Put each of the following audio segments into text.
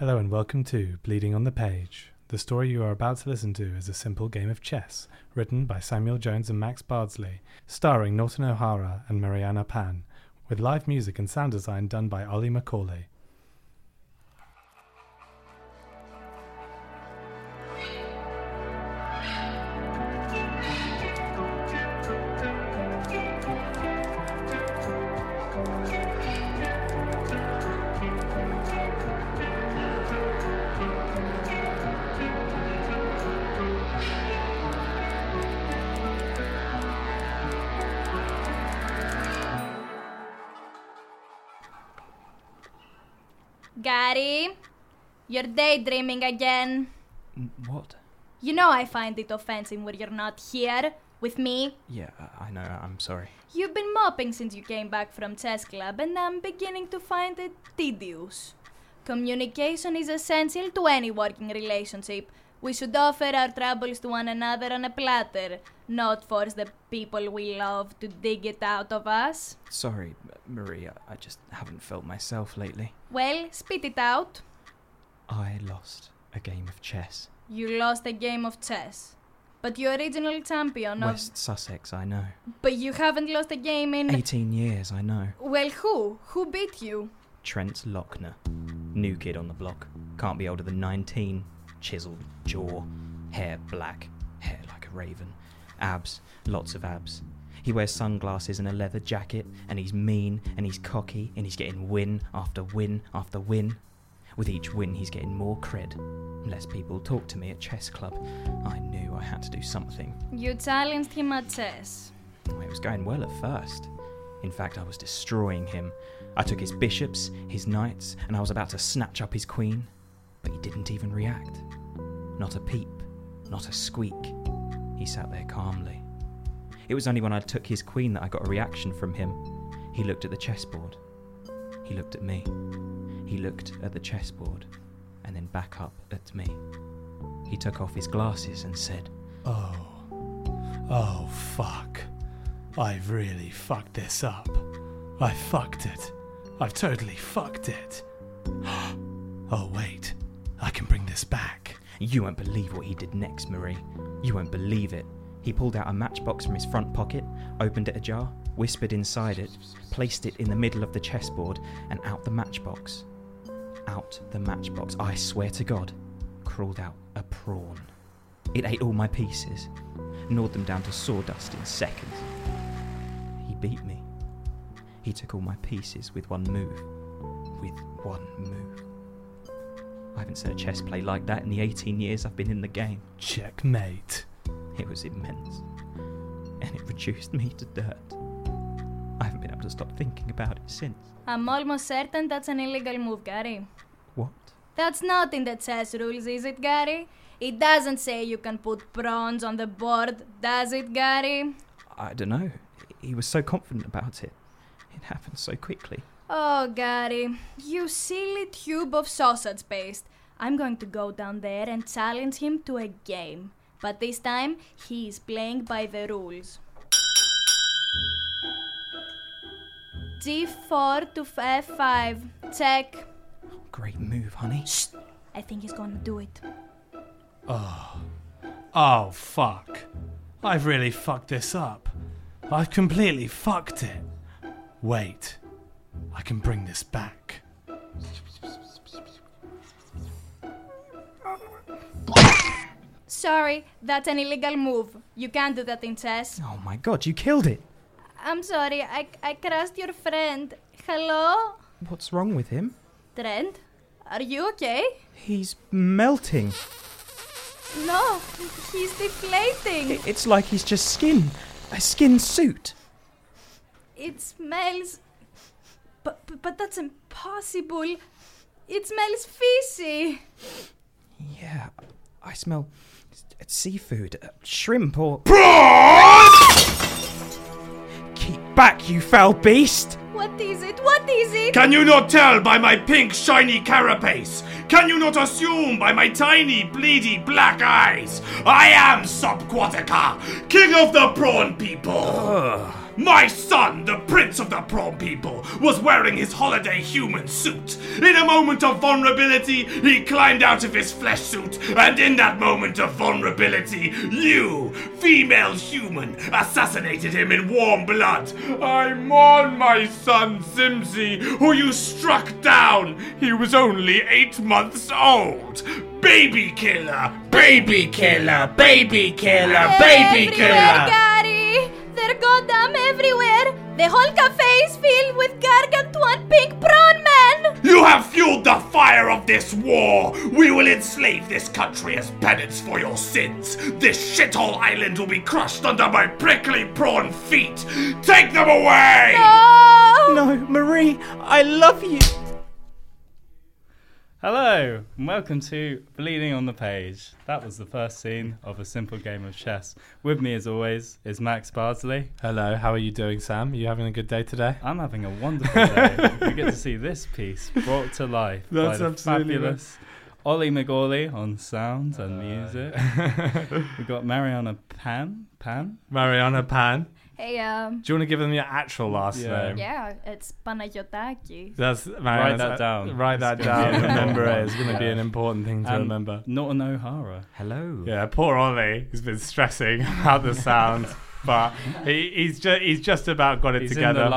Hello and welcome to Bleeding on the Page. The story you are about to listen to is a simple game of chess, written by Samuel Jones and Max Bardsley, starring Norton O'Hara and Mariana Pan, with live music and sound design done by Ollie Macaulay. Gary, you're daydreaming again. What? You know I find it offensive when you're not here with me. Yeah, I know. I'm sorry. You've been moping since you came back from chess club, and I'm beginning to find it tedious. Communication is essential to any working relationship. We should offer our troubles to one another on a platter, not force the people we love to dig it out of us. Sorry, Maria, I just haven't felt myself lately. Well, spit it out. I lost a game of chess. You lost a game of chess? But your original champion of... West Sussex, I know. But you haven't lost a game in... 18 years, I know. Well, who? Who beat you? Trent Lochner. New kid on the block. Can't be older than 19. Chiseled jaw, hair black, hair like a raven, abs, lots of abs. He wears sunglasses and a leather jacket, and he's mean, and he's cocky, and he's getting win after win after win. With each win, he's getting more cred. Less people talk to me at chess club. I knew I had to do something. You challenged him at chess. It was going well at first. In fact, I was destroying him. I took his bishops, his knights, and I was about to snatch up his queen. But he didn't even react. Not a peep, not a squeak. He sat there calmly. It was only when I took his queen that I got a reaction from him. He looked at the chessboard. He looked at me. He looked at the chessboard, and then back up at me. He took off his glasses and said, Oh fuck. I've really fucked this up. I fucked it. I've totally fucked it. Oh wait. I can bring this back. You won't believe what he did next, Marie. You won't believe it. He pulled out a matchbox from his front pocket, opened it ajar, whispered inside it, placed it in the middle of the chessboard, and out the matchbox. Out the matchbox, I swear to God, crawled out a prawn. It ate all my pieces, gnawed them down to sawdust in seconds. He beat me. He took all my pieces with one move. With one move. I haven't seen a chess play like that in the 18 years I've been in the game. Checkmate. It was immense. And it reduced me to dirt. I haven't been able to stop thinking about it since. I'm almost certain that's an illegal move, Gary. What? That's not in the chess rules, is it, Gary? It doesn't say you can put pawns on the board, does it, Gary? I don't know. He was so confident about it. It happened so quickly. Oh, Gary, you silly tube of sausage paste. I'm going to go down there and challenge him to a game. But this time, he is playing by the rules. G4 to F5. Check. Great move, honey. Shh. I think he's going to do it. Oh, fuck. I've really fucked this up. I've completely fucked it. Wait. I can bring this back. Sorry, that's an illegal move. You can't do that in chess. Oh my God, you killed it. I'm sorry, I crushed your friend. Hello? What's wrong with him? Trent, are you okay? He's melting. No, he's deflating. It's like he's just skin. A skin suit. It smells But that's impossible. It smells fishy. Yeah, I smell seafood, shrimp or... Keep back, you foul beast! What is it? What is it? Can you not tell by my pink, shiny carapace? Can you not assume by my tiny, bleedy, black eyes? I am Subquatica, king of the prawn people! My son, the prince of the prawn people, was wearing his holiday human suit. In a moment of vulnerability, he climbed out of his flesh suit, and in that moment of vulnerability, you, female human, assassinated him in warm blood. I mourn my son, Zimzi, who you struck down. He was only 8 months old. Baby killer! Baby killer! Baby killer! Baby killer! Gary! They're goddamn everywhere! The whole cafe is filled with gargantuan pink prawn men! You have fueled the fire of this war! We will enslave this country as penance for your sins! This shithole island will be crushed under my prickly prawn feet! Take them away! No! No, Marie, I love you! Hello, and welcome to Bleeding on the Page. That was the first scene of A Simple Game of Chess. With me, as always, is Max Bardsley. Hello, how are you doing, Sam? Are you having a good day today? I'm having a wonderful day. We get to see this piece brought to life by the fabulous Ollie Macaulay on sounds and music. We've got Mariana Pan? Mariana Pan. Hey, Do you want to give them your actual last name? Yeah, it's Panayotaki. Write that down. Write that down. Remember it. It's going to be an important thing to remember. Norton O'Hara. Hello. Yeah, poor Ollie. He's been stressing about the sound, but he's just about got it together. He's in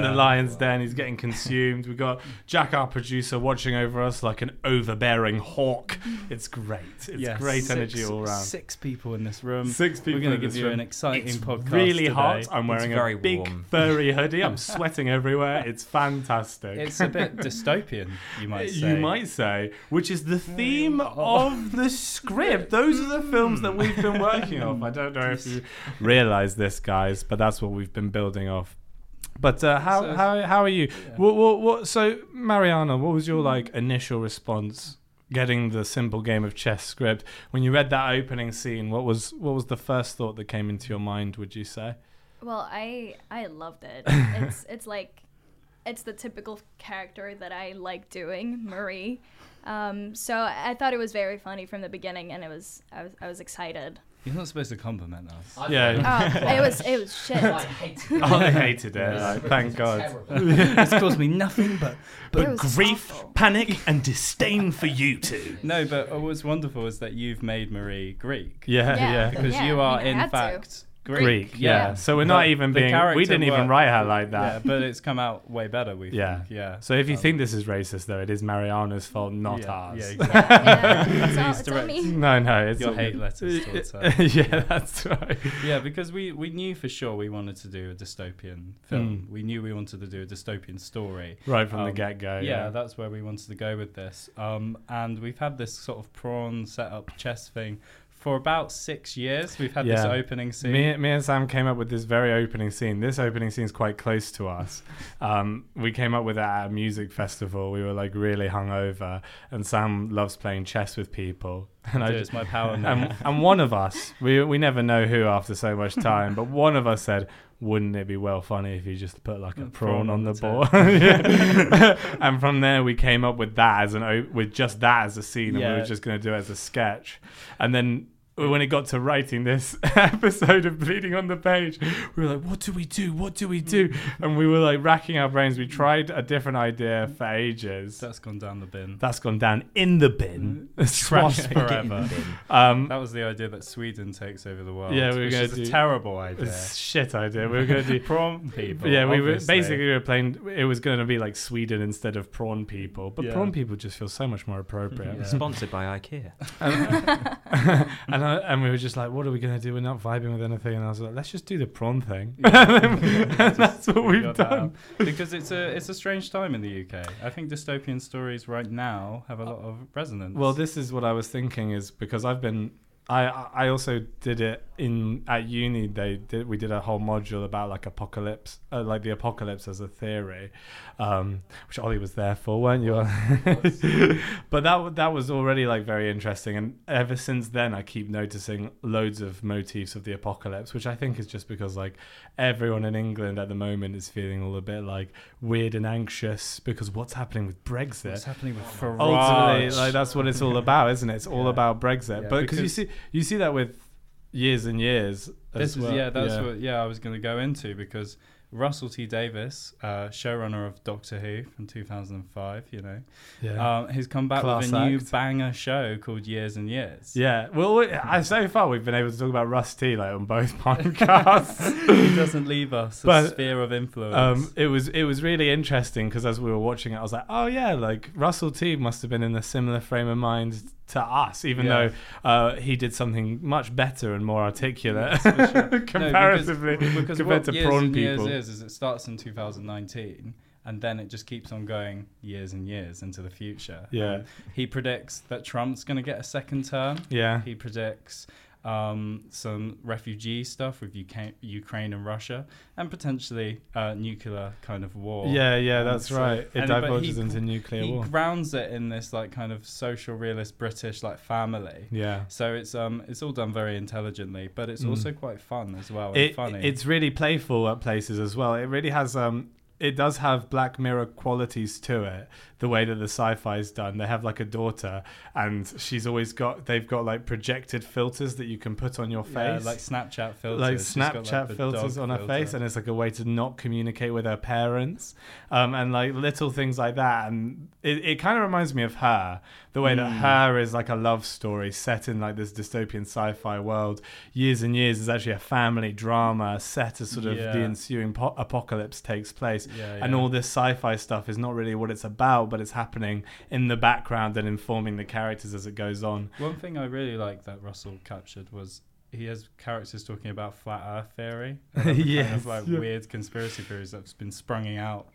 the lion's den. He's getting consumed. We got Jack, our producer, watching over us like an overbearing hawk. It's great. It's great energy all around. 6 people in this room. 6 people. We're going to give you an exciting podcast. Really today. Hot. I'm wearing a big warm, furry hoodie. I'm sweating everywhere. It's fantastic. It's a bit dystopian, you might say. Which is the theme of the script. Those are the films that we've been working on. I don't know if you realize this, guys, but that's what we've been building off. But how are you? Yeah. What? So, Mariana, what was your initial response getting the Simple Game of Chess script when you read that opening scene? What was the first thought that came into your mind? Would you say? Well, I loved it. It's the typical character that I like doing, Marie. So I thought it was very funny from the beginning, and I was excited. You're not supposed to compliment us. It was shit. I hated it. I hated it. Thank God. It's caused me nothing but grief, awful. Panic, and disdain for you two. No, but what's wonderful is that you've made Marie Greek. Yeah. Because you are in fact Greek. Yeah. So we're not even being. We didn't even write her like that. Yeah, but it's come out way better. We think. Yeah. So if you think this is racist, though, it is Mariana's fault, not ours. Yeah, exactly. It's all me. No, it's your hate letters towards her. Yeah, that's right. Yeah, because we knew for sure we wanted to do a dystopian film. We knew we wanted to do a dystopian story right from the get go. Yeah, that's where we wanted to go with this. And we've had this sort of prawn set up chess thing. For about 6 years, we've had this opening scene. Me and Sam came up with this very opening scene. This opening scene is quite close to us. We came up with it at a music festival. We were really hungover, and Sam loves playing chess with people. And it's my power now. And one of us, we never know who after so much time, but one of us said, wouldn't it be funny if you just put a prawn on the board? And from there we came up with that as a scene, and we were just going to do it as a sketch. And then when it got to writing this episode of Bleeding on the Page, we were what do we do? And we were racking our brains. We tried a different idea for ages. That's gone down in the bin. Trash forever. That was the idea that Sweden takes over the world. Yeah, we were going to do a terrible idea. It's shit idea. We were going to do prawn people. Yeah, we were playing. It was going to be Sweden instead of prawn people, but prawn people just feel so much more appropriate. Yeah. Sponsored by IKEA. And we were just what are we going to do? We're not vibing with anything. And I was let's just do the prawn thing. Yeah. And that's what we've done. Because it's a strange time in the UK. I think dystopian stories right now have a lot of resonance. Well, this is what I was thinking is because I also did it at uni, we did a whole module about like apocalypse, like the apocalypse as a theory, which Ollie was there for, weren't you? But that was already like very interesting, and ever since then I keep noticing loads of motifs of the apocalypse, which I think is just because like everyone in England at the moment is feeling all a bit like weird and anxious because what's happening with Brexit? What's happening with Farage? Ultimately, like that's what it's all about, isn't it? It's all about Brexit, but because you see that with Years and Years. That's what I was going to go into, because Russell T Davies, showrunner of Doctor Who from 2005, he's come back with a new banger show called Years and Years. Yeah, well, so far we've been able to talk about Russ T like on both podcasts. He doesn't leave us a sphere of influence. It was really interesting because as we were watching it, I was like, oh yeah, like Russell T must have been in a similar frame of mind to us, even though he did something much better and more articulate, comparatively, compared to prawn people. Years is it starts in 2019 and then it just keeps on going years and years into the future. Yeah, he predicts that Trump's going to get a second term. Yeah, he predicts some refugee stuff with Ukraine and Russia, and potentially nuclear kind of war. That's right. It divulges into nuclear war. He grounds it in this like kind of social realist British like family. Yeah. So it's all done very intelligently, but it's also quite fun as well. Funny. It's really playful at places as well. It really has it does have Black Mirror qualities to it, the way that the sci-fi is done. They have like a daughter and they've got like projected filters that you can put on your face. Yeah, like Snapchat filters. Like Snapchat filters on her face, and it's like a way to not communicate with her parents. And like little things like that. And it kind of reminds me of Her, the way that Her is like a love story set in like this dystopian sci-fi world. Years and Years is actually a family drama set as sort of the ensuing apocalypse takes place. And all this sci-fi stuff is not really what it's about, but it's happening in the background and informing the characters as it goes on. One thing I really liked that Russell captured was he has characters talking about flat earth theory. Kind of weird conspiracy theories that's been sprunging out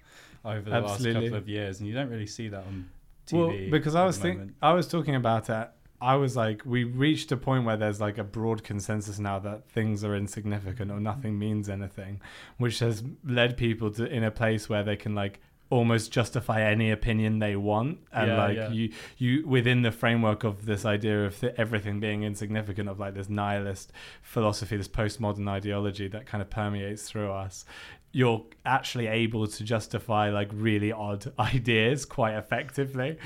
over the last couple of years, and you don't really see that on TV. Well, because I was talking about it, I was like, we reached a point where there's like a broad consensus now that things are insignificant or nothing means anything, which has led people to in a place where they can like almost justify any opinion they want, and you within the framework of this idea of everything being insignificant, of like this nihilist philosophy, this postmodern ideology that kind of permeates through us. You're actually able to justify like really odd ideas quite effectively,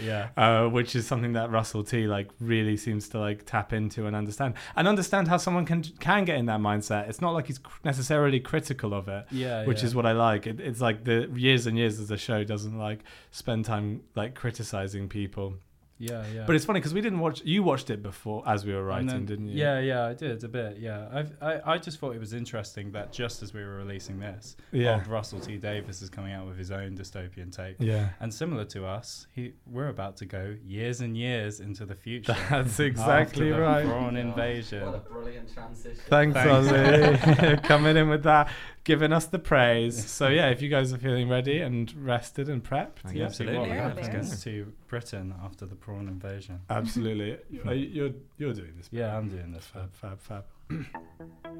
which is something that Russell T like really seems to like tap into and understand how someone can get in that mindset. It's not like he's necessarily critical of it, which is what I like. It's like the Years and Years as the show doesn't like spend time like criticizing people. But it's funny because we didn't watch. You watched it before as we were writing, didn't you? I did a bit. I just thought it was interesting that just as we were releasing this, old Russell T Davies is coming out with his own dystopian take. Yeah, and similar to us, we're about to go years and years into the future. That's exactly right. Prawn invasion. What a brilliant transition. Thanks Ollie, coming in with that, giving us the praise. So yeah, if you guys are feeling ready and rested and prepped, absolutely. What happens to Britain after the prawn invasion? Absolutely. You're doing this. Yeah, I'm doing this. Fab.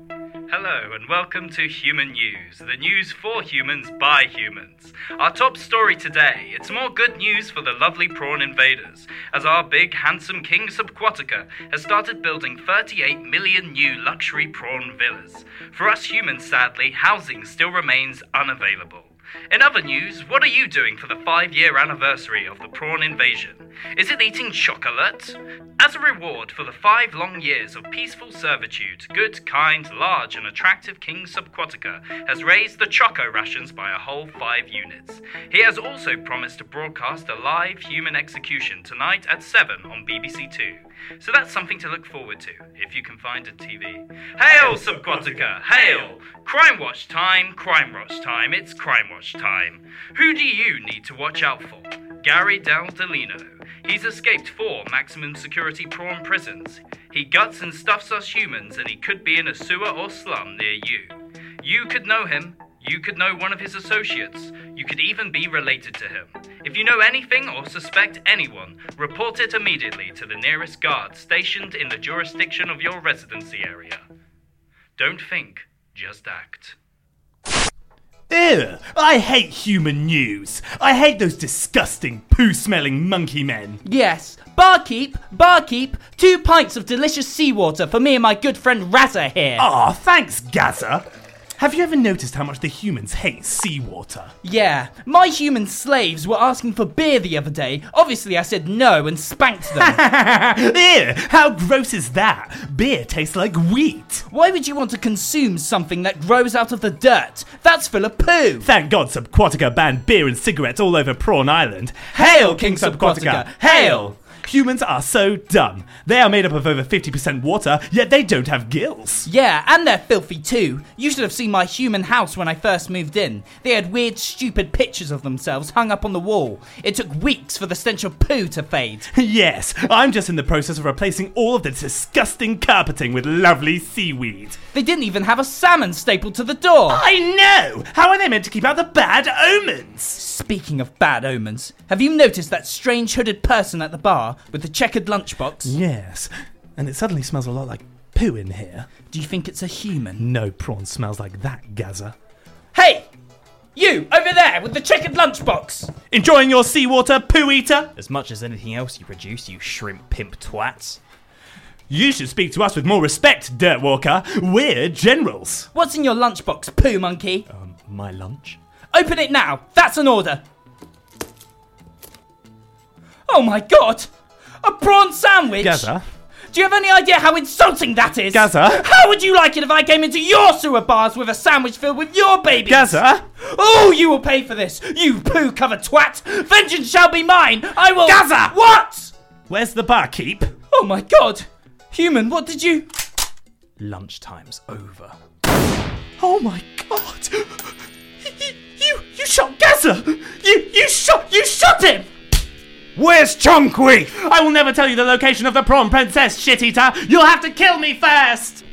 Hello and welcome to Human News, the news for humans by humans. Our top story today, it's more good news for the lovely prawn invaders, as our big handsome king Subquatica has started building 38 million new luxury prawn villas. For us humans, sadly, housing still remains unavailable. In other news, what are you doing for the 5-year anniversary of the prawn invasion? Is it eating chocolate? As a reward for the 5 long years of peaceful servitude, good, kind, large and attractive King Subquatica has raised the Choco rations by a whole 5 units. He has also promised to broadcast a live human execution tonight at 7 on BBC Two. So that's something to look forward to, if you can find a TV. Hail, Subquatica! Hail! Crime Watch time, Crime Watch time, it's Crime Watch time. Who do you need to watch out for? Gary Delladino. He's escaped 4 maximum security prawn prisons. He guts and stuffs us humans, and he could be in a sewer or slum near you. You could know him. You could know one of his associates. You could even be related to him. If you know anything or suspect anyone, report it immediately to the nearest guard stationed in the jurisdiction of your residency area. Don't think, just act. Ew! I hate human news. I hate those disgusting, poo-smelling monkey men. Yes. Barkeep, 2 pints of delicious seawater for me and my good friend Razza here. Aw, thanks, Gazza. Have you ever noticed how much the humans hate seawater? Yeah. My human slaves were asking for beer the other day. Obviously, I said no and spanked them. Ew! How gross is that? Beer tastes like wheat. Why would you want to consume something that grows out of the dirt? That's full of poo. Thank God Subquatica banned beer and cigarettes all over Prawn Island. Hail, King Subquatica! Hail! Humans are so dumb. They are made up of over 50% water, yet they don't have gills. Yeah, and they're filthy too. You should have seen my human house when I first moved in. They had weird, stupid pictures of themselves hung up on the wall. It took weeks for the stench of poo to fade. Yes, I'm just in the process of replacing all of the disgusting carpeting with lovely seaweed. They didn't even have a salmon stapled to the door. I know! How are they meant to keep out the bad omens? Speaking of bad omens, have you noticed that strange hooded person at the bar? With the checkered lunchbox. Yes, and it suddenly smells a lot like poo in here. Do you think it's a human? No prawn smells like that, Gazza. Hey! You, over there, with the checkered lunchbox! Enjoying your seawater, poo eater? As much as anything else you produce, you shrimp pimp twats. You should speak to us with more respect, dirt walker. We're generals. What's in your lunchbox, poo monkey? My lunch? Open it now! That's an order! Oh my God! A prawn sandwich! Gazza? Do you have any idea how insulting that is? Gazza? How would you like it if I came into your sewer bars with a sandwich filled with your babies? Gazza? Oh, you will pay for this, you poo-covered twat! Vengeance shall be mine! I will- Gazza! What? Where's the barkeep? Oh my God! Human, what did you- Lunchtime's over. Oh my God! You shot Gazza! You shot him! Where's Chonkweef? I will never tell you the location of the prawn princess, shit-eater! You'll have to kill me first!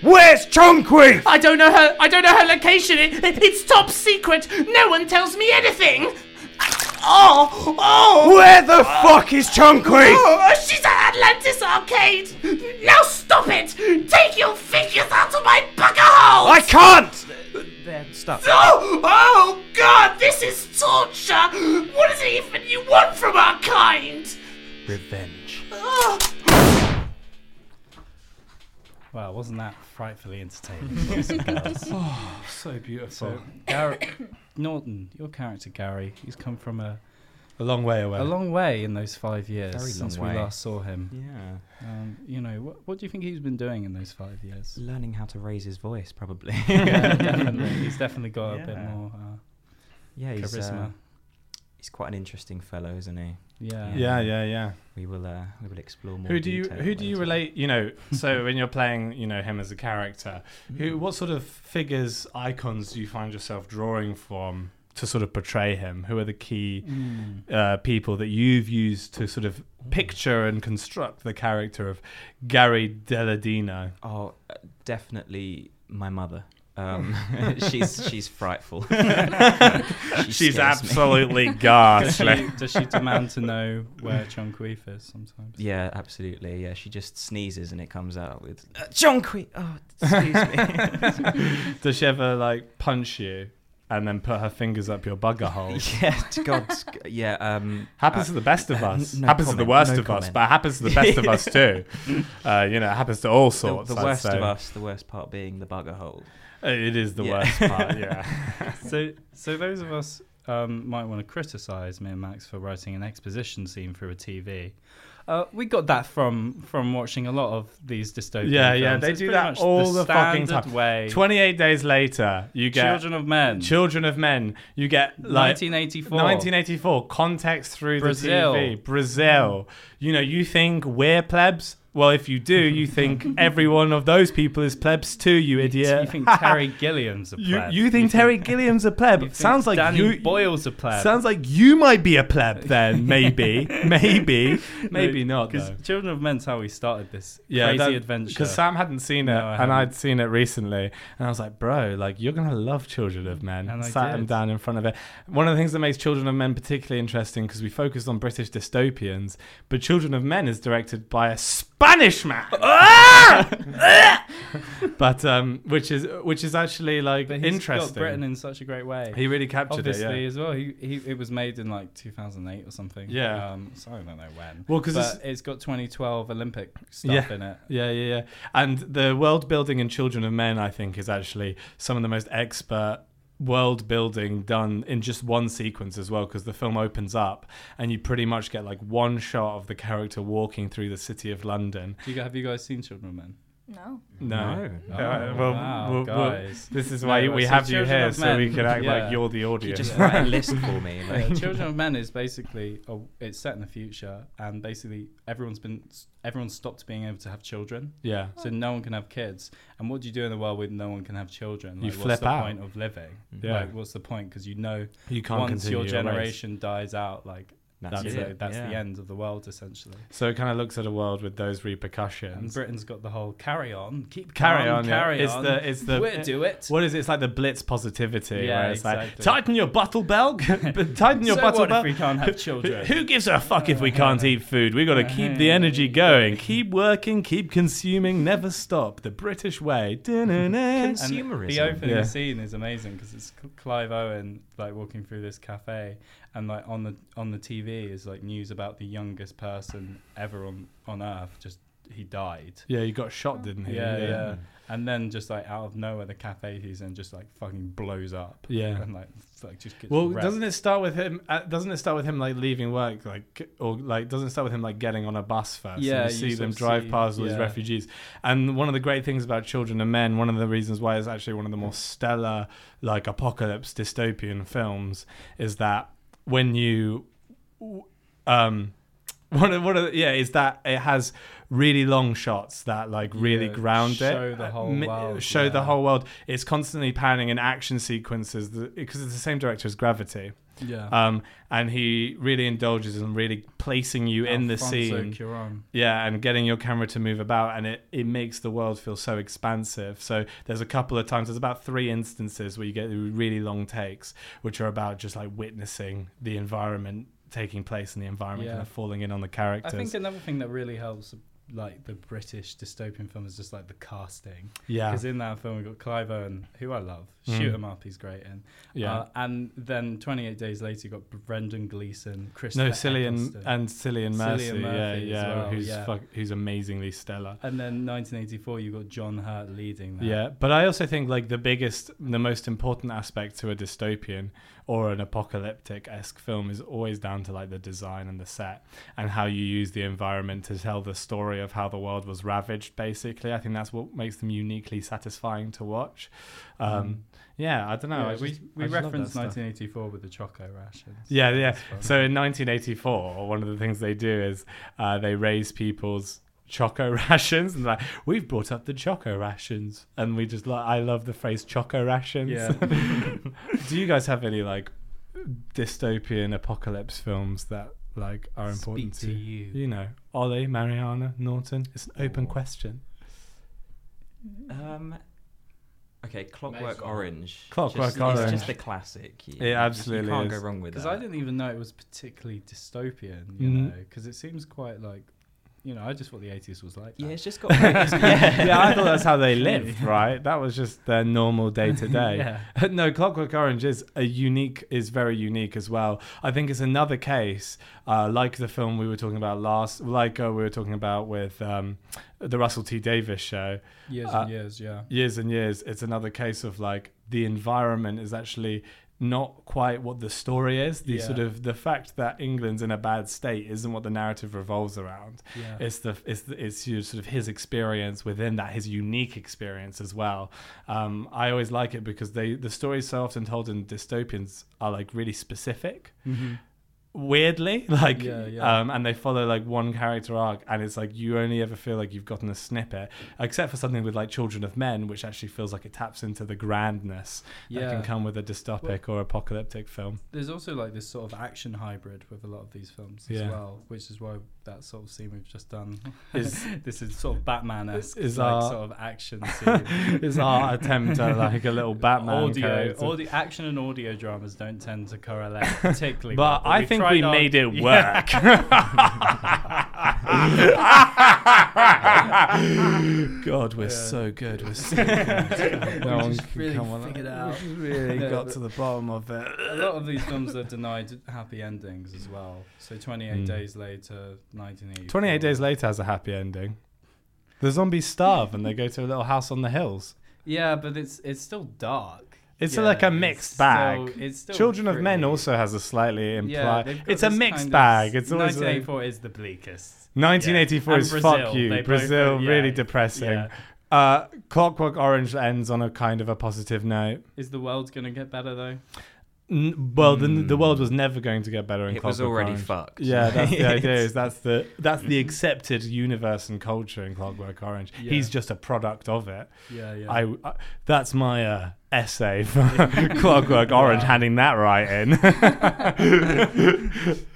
Where's Chonkweef? I don't know her location. It's top secret. No one tells me anything. Oh! Where the fuck is Chonkweef? Oh, she's at Atlantis Arcade. Now stop it! Take your fingers out of my bugger hole! I can't! They're stuck. Oh God, this is torture! What is it even you want from our kind? Revenge. Wow, wasn't that frightfully entertaining? Oh, so beautiful. So, Norton, your character Gary, he's come from a long way away. A long way in those 5 years since we last saw him. Yeah. What do you think he's been doing in those 5 years? Learning how to raise his voice, probably. Yeah, definitely. He's definitely got a bit more charisma. He's quite an interesting fellow, isn't he? Yeah. Yeah. We will explore more. Who do you relate? So when you're playing, him as a character, what sort of figures, icons do you find yourself drawing from to sort of portray him? Who are the key people that you've used to sort of picture and construct the character of Gary Delladino? Oh, definitely my mother. She's frightful. she's absolutely ghastly. Does she demand to know where Chonkweef is sometimes? Yeah, absolutely. Yeah, she just sneezes and it comes out with Chonkweef. Oh, excuse me. Does she ever punch you? And then put her fingers up your bugger hole. Yeah, God. Yeah. Happens to the best of us. Happens to the worst of us, but happens to the best of us too. It happens to all sorts. The worst of us. The worst part being the bugger hole. It is the worst part. Yeah. So those of us might want to criticise me and Max for writing an exposition scene through a TV. We got that from watching a lot of these dystopian films. Yeah, they do that all the fucking time. 28 days later, you get... Children of Men. You get, 1984. Context through the TV. Brazil. You think we're plebs? Well, if you do, you think every one of those people is plebs too, you idiot. You think Terry Gilliam's a pleb. You think Terry Gilliam's a pleb. Sounds like Danny Boyle's a pleb. Sounds like you might be a pleb then, maybe. Maybe not, because Children of Men's how we started this crazy adventure. Because Sam hadn't seen it, and I'd seen it recently. And I was like, bro, you're going to love Children of Men. And I sat him down in front of it. One of the things that makes Children of Men particularly interesting, because we focused on British dystopians, but Children of Men is directed by a Spanish man. But which is actually like but he's interesting. Got Britain in such a great way. He really captured it, yeah. As well. He it was made in like 2008 or something. Yeah. So I don't know when. Well, because it's got 2012 Olympic stuff in it. Yeah. And the world building in Children of Men, I think, is actually some of the most expert world building done in just one sequence as well, because the film opens up and you pretty much get like one shot of the character walking through the city of London. Have you guys seen Children of Men? No. Oh, well, guys. This is why we have you here, so we can act like you're the audience. You just write a list for me. Like. Children of Men is basically it's set in the future, and basically everyone stopped being able to have children. Yeah. So no one can have kids. And what do you do in the world where no one can have children? Like, you flip out. What's the point of living? Yeah. Like, what's the point? Because you know, you can't once your generation dies out, like. That's the end of the world, essentially. So it kind of looks at a world with those repercussions. And Britain's got the whole carry on. It's the we'll do it. What is it? It's like the Blitz positivity. Yeah, where it's like, tighten your bottle bell. If we can't have children? Who gives a fuck if we can't eat food? We've got to keep the energy going. Keep working. Keep consuming. Never stop. The British way. Consumerism. And the opening scene is amazing because it's Clive Owen like walking through this cafe. And like on the TV is like news about the youngest person ever on Earth. Just he died. Yeah, he got shot, didn't he? Yeah. And then just like out of nowhere, the cafe he's in just like fucking blows up. Yeah. And like just gets wrecked. Doesn't it start with him? Doesn't it start with him like leaving work, like doesn't it start with him like getting on a bus first? Yeah. And you see them drive past all these refugees. And one of the great things about Children of Men, one of the reasons why it's actually one of the more stellar like apocalypse dystopian films, is that. When you, is that it has really long shots that like really ground it. Show the whole world. It's constantly panning in action sequences because it's the same director as Gravity. Yeah. And he really indulges in really placing you in the scene. Cuarón. Yeah, and getting your camera to move about, and it makes the world feel so expansive. So there's a couple of times, there's about 3 instances where you get really long takes, which are about just like witnessing the environment taking place, and the environment kind of falling in on the characters. I think another thing that really helps like the British dystopian film is just like the casting. Yeah. Because in that film we've got Clive Owen, who I love. Shoot him up, he's great in. Yeah. And then 28 Days Later you got Brendan Gleeson, Cillian Murphy. Cillian Murphy who's amazingly stellar. And then 1984 you got John Hurt leading that. Yeah. But I also think like the most important aspect to a dystopian or an apocalyptic-esque film is always down to like the design and the set and how you use the environment to tell the story of how the world was ravaged, basically. I think that's what makes them uniquely satisfying to watch. Yeah, I don't know. Yeah, we referenced 1984 with the Choco rations. Yeah. So in 1984, one of the things they do is they raise people's Choco rations, and like we've brought up the Choco rations, and we just I love the phrase Choco rations. Yeah. Do you guys have any like dystopian apocalypse films that like are important to you? You know, Ollie, Mariana, Norton. It's an open question. Okay, Clockwork Orange. It's just a classic. Yeah, it absolutely is. You can't go wrong with that. Because I didn't even know it was particularly dystopian. You know, because it seems quite like. You know, I just thought the 80s was like that. Yeah, it's just got... Yeah, I thought that's how they lived, right? That was just their normal day-to-day. Yeah. No, Clockwork Orange is very unique as well. I think it's another case, like the film we were talking about with the Russell T Davies show. Years and Years. It's another case of, like, the environment is actually... not quite what the story is. The sort of the fact that England's in a bad state isn't what the narrative revolves around. Yeah. It's sort of his experience within that, his unique experience as well. I always like it because the stories so often told in dystopians are like really specific. Mm-hmm. Weirdly, like, and they follow like one character arc, and it's like you only ever feel like you've gotten a snippet, except for something with like Children of Men, which actually feels like it taps into the grandness that can come with a dystopic or apocalyptic film. There's also like this sort of action hybrid with a lot of these films as well, which is why that sort of scene we've just done is this is sort of Batman-esque, is like our, sort of action scene. It's our attempt at like a little Batman. Audio, action and audio dramas don't tend to correlate particularly. But I think. we made it work. God, we're so good. We're so good. No one can really come on it out. We really got to the bottom of it. A lot of these films are denied happy endings as well. So 28 Days Later, 1984. 28 Days Later has a happy ending. The zombies starve and they go to a little house on the hills. Yeah, but it's still dark. It's like a mixed bag. It's still Children of Men also has a slightly implied... it's a mixed bag. It's 1984 is the bleakest. 1984 is Brazil, fuck you. Brazil, really depressing. Yeah. Clockwork Orange ends on a kind of a positive note. Is the world going to get better, though? The world was never going to get better in Clockwork Orange. It was already fucked. Yeah, that's the idea. That's the accepted universe and culture in Clockwork Orange. Yeah. He's just a product of it. Yeah, yeah. That's my essay for Clockwork Orange, handing that right in.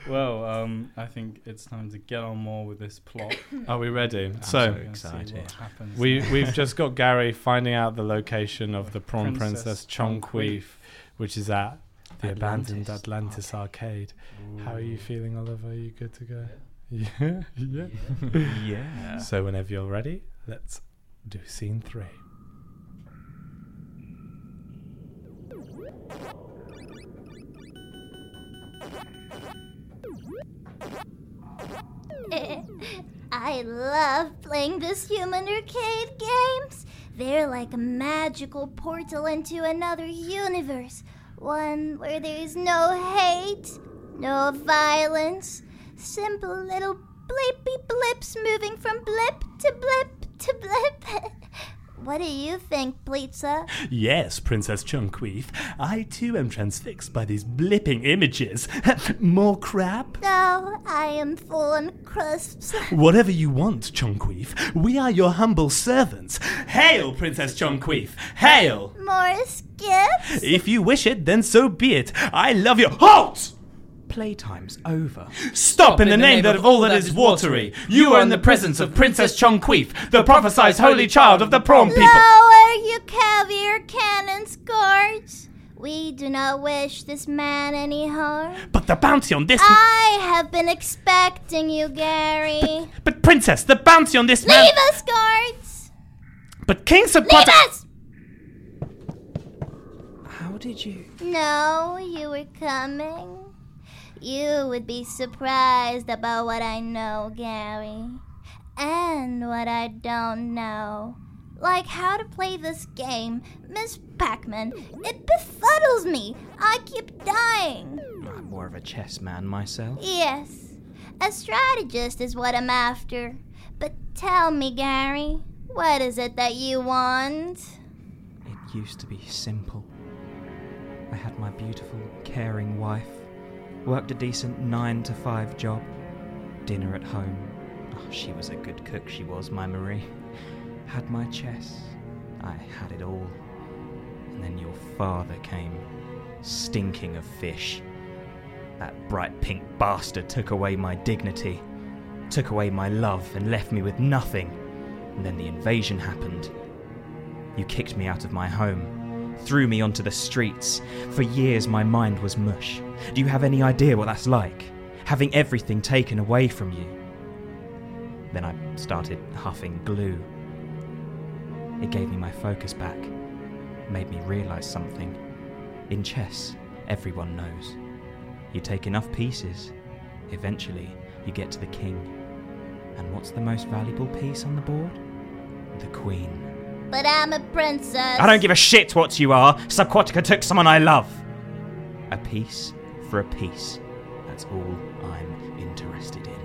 Well, I think it's time to get on more with this plot. Are we ready? Excited. We've just got Gary finding out the location of the prawn princess Chonkweef, which is at the abandoned Atlantis Arcade. Ooh. How are you feeling, Oliver? Are you good to go? Yeah. Yeah. Yeah. So whenever you're ready, let's do scene 3. I love playing this human arcade games. They're like a magical portal into another universe. One where there is no hate, no violence. Simple little blippy blips moving from blip to blip to blip. What do you think, Blitza? Yes, Princess Chonkweef. I, too, am transfixed by these blipping images. More crap? No, I am full on crisps. Whatever you want, Chonkweef. We are your humble servants. Hail, Princess Chonkweef. Hail! More skips? If you wish it, then so be it. I love you. Halt! Playtime's over. Stop in the name that of all that is watery. You are in the presence of Princess Chonkweef, the prophesied holy child of the prawn people. Lower, you caviar cannon scorch. We do not wish this man any harm. But the bounty on this... I have been expecting you, Gary. But Princess, the bounty on this man... Leave us, guards! But King Subquatica... Leave us! How did you... No, you were coming... You would be surprised about what I know, Gary. And what I don't know. Like how to play this game, Miss Pac-Man. It befuddles me. I keep dying. I'm more of a chess man myself. Yes. A strategist is what I'm after. But tell me, Gary, what is it that you want? It used to be simple. I had my beautiful, caring wife. Worked a decent 9-to-5 job. Dinner at home. Oh, she was a good cook, she was, my Marie. Had my chess. I had it all. And then your father came, stinking of fish. That bright pink bastard took away my dignity, took away my love, and left me with nothing. And then the invasion happened. You kicked me out of my home. Threw me onto the streets. For years my mind was mush. Do you have any idea what that's like? Having everything taken away from you. Then I started huffing glue. It gave me my focus back. Made me realise something. In chess, everyone knows. You take enough pieces. Eventually, you get to the king. And what's the most valuable piece on the board? The queen. But I'm a princess. I don't give a shit what you are. Subquatica took someone I love. A piece for a piece. That's all I'm interested in.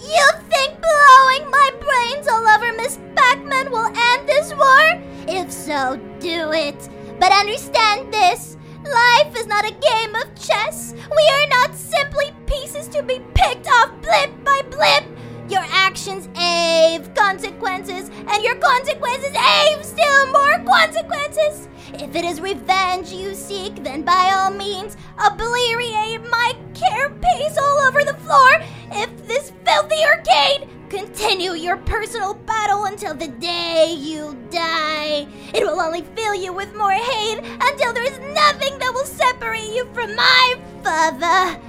You think blowing my brains all over Miss Pac-Man will end this war? If so, do it. But understand this. Life is not a game of chess. We are not simply pieces to be picked off blip by blip. Your actions have consequences, and your consequences have still more consequences. If it is revenge you seek, then by all means, obliterate my care piece all over the floor. If this filthy arcade, continue your personal battle until the day you die. It will only fill you with more hate until there is nothing that will separate you from my father.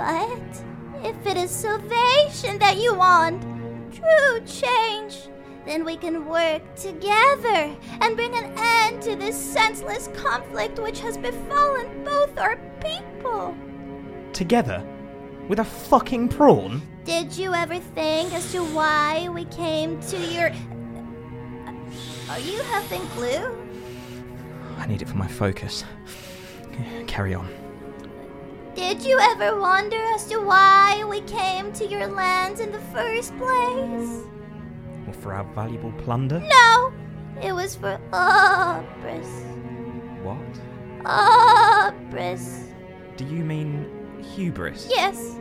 But if it is salvation that you want, true change, then we can work together and bring an end to this senseless conflict which has befallen both our people. Together? With a fucking prawn? Did you ever think as to why we came to your... Are you having glue? I need it for my focus. Carry on. Did you ever wonder as to why we came to your lands in the first place? Or for our valuable plunder? No! It was for Obris. What? Obris. Do you mean hubris? Yes.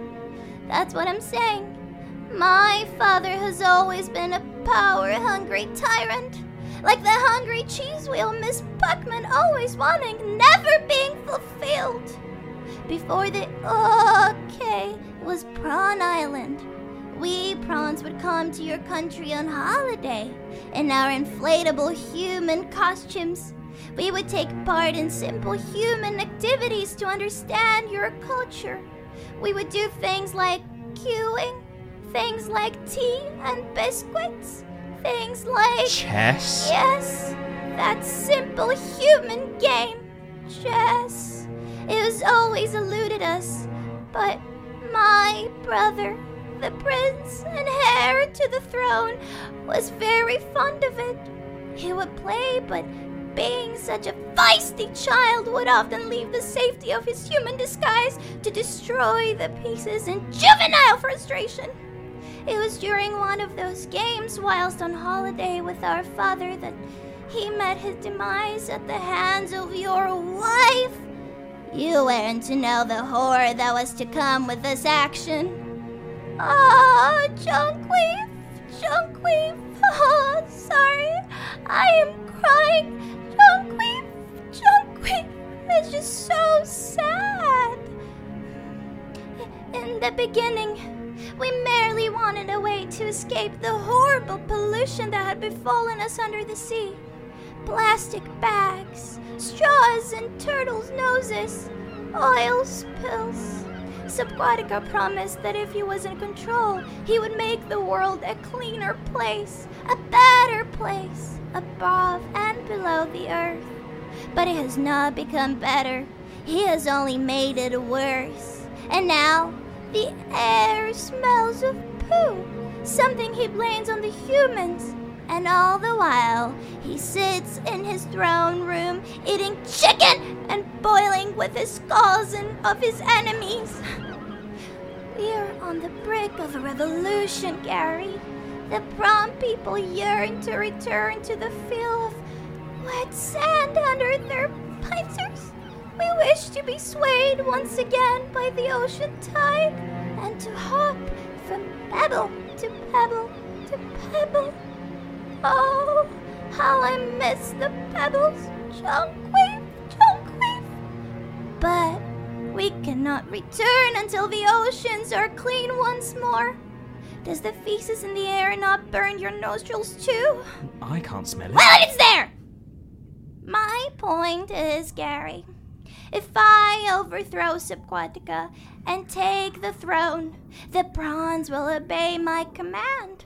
That's what I'm saying. My father has always been a power-hungry tyrant. Like the hungry cheese wheel Miss Puckman always wanting, never being fulfilled. Before the okay was Prawn Island, we prawns would come to your country on holiday in our inflatable human costumes. We would take part in simple human activities to understand your culture. We would do things like queuing, things like tea and biscuits, things like... Chess? Yes, that simple human game, chess. It has always eluded us, but my brother, the prince and heir to the throne, was very fond of it. He would play, but being such a feisty child would often leave the safety of his human disguise to destroy the pieces in juvenile frustration. It was during one of those games whilst on holiday with our father that he met his demise at the hands of your wife. You weren't to know the horror that was to come with this action. Ah, oh, Chonkweef, Chonkweef, oh, sorry, I am crying. Chonkweef, Chonkweef, it's just so sad. In the beginning, we merely wanted a way to escape the horrible pollution that had befallen us under the sea. Plastic bags, straws and turtles' noses, oil spills. Subquatica promised that if he was in control, he would make the world a cleaner place, a better place, above and below the earth. But it has not become better. He has only made it worse. And now, the air smells of poo, something he blames on the humans. And all the while, he sits in his throne room, eating chicken and boiling with the skulls of his enemies. We are on the brink of a revolution, Gary. The prom people yearn to return to the feel of wet sand under their pincers. We wish to be swayed once again by the ocean tide and to hop from pebble to pebble to pebble. Oh, how I miss the pebbles, Chonkweef, Chonkweef. But we cannot return until the oceans are clean once more. Does the feces in the air not burn your nostrils too? I can't smell it. Well, it's there! My point is, Gary, if I overthrow Subquatica and take the throne, the prawns will obey my command.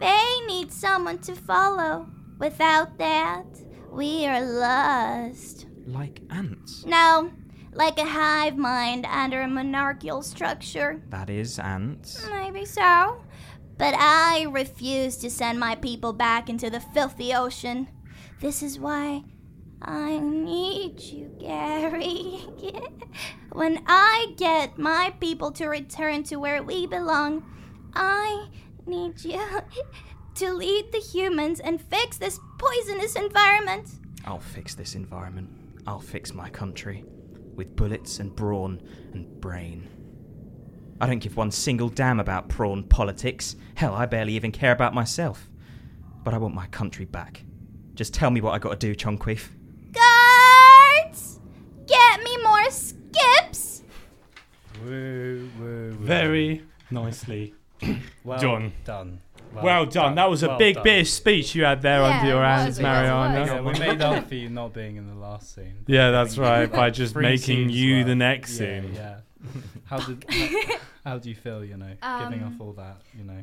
They need someone to follow. Without that, we are lost. Like ants? No, like a hive mind under a monarchical structure. That is ants? Maybe so. But I refuse to send my people back into the filthy ocean. This is why I need you, Gary. When I get my people to return to where we belong, I need you to lead the humans and fix this poisonous environment. I'll fix this environment. I'll fix my country. With bullets and brawn and brain. I don't give one single damn about prawn politics. Hell, I barely even care about myself. But I want my country back. Just tell me what I gotta do, Chonkweef. Guards! Get me more skips! Woo, woo, woo. Very nicely well done. Well done. That was a big bit of speech you had there under your hands, Mariana. Yeah, we made up for you not being in the last scene. Yeah, that's right, by just making you the next scene. Yeah. How do you feel, you know, giving off all that, you know?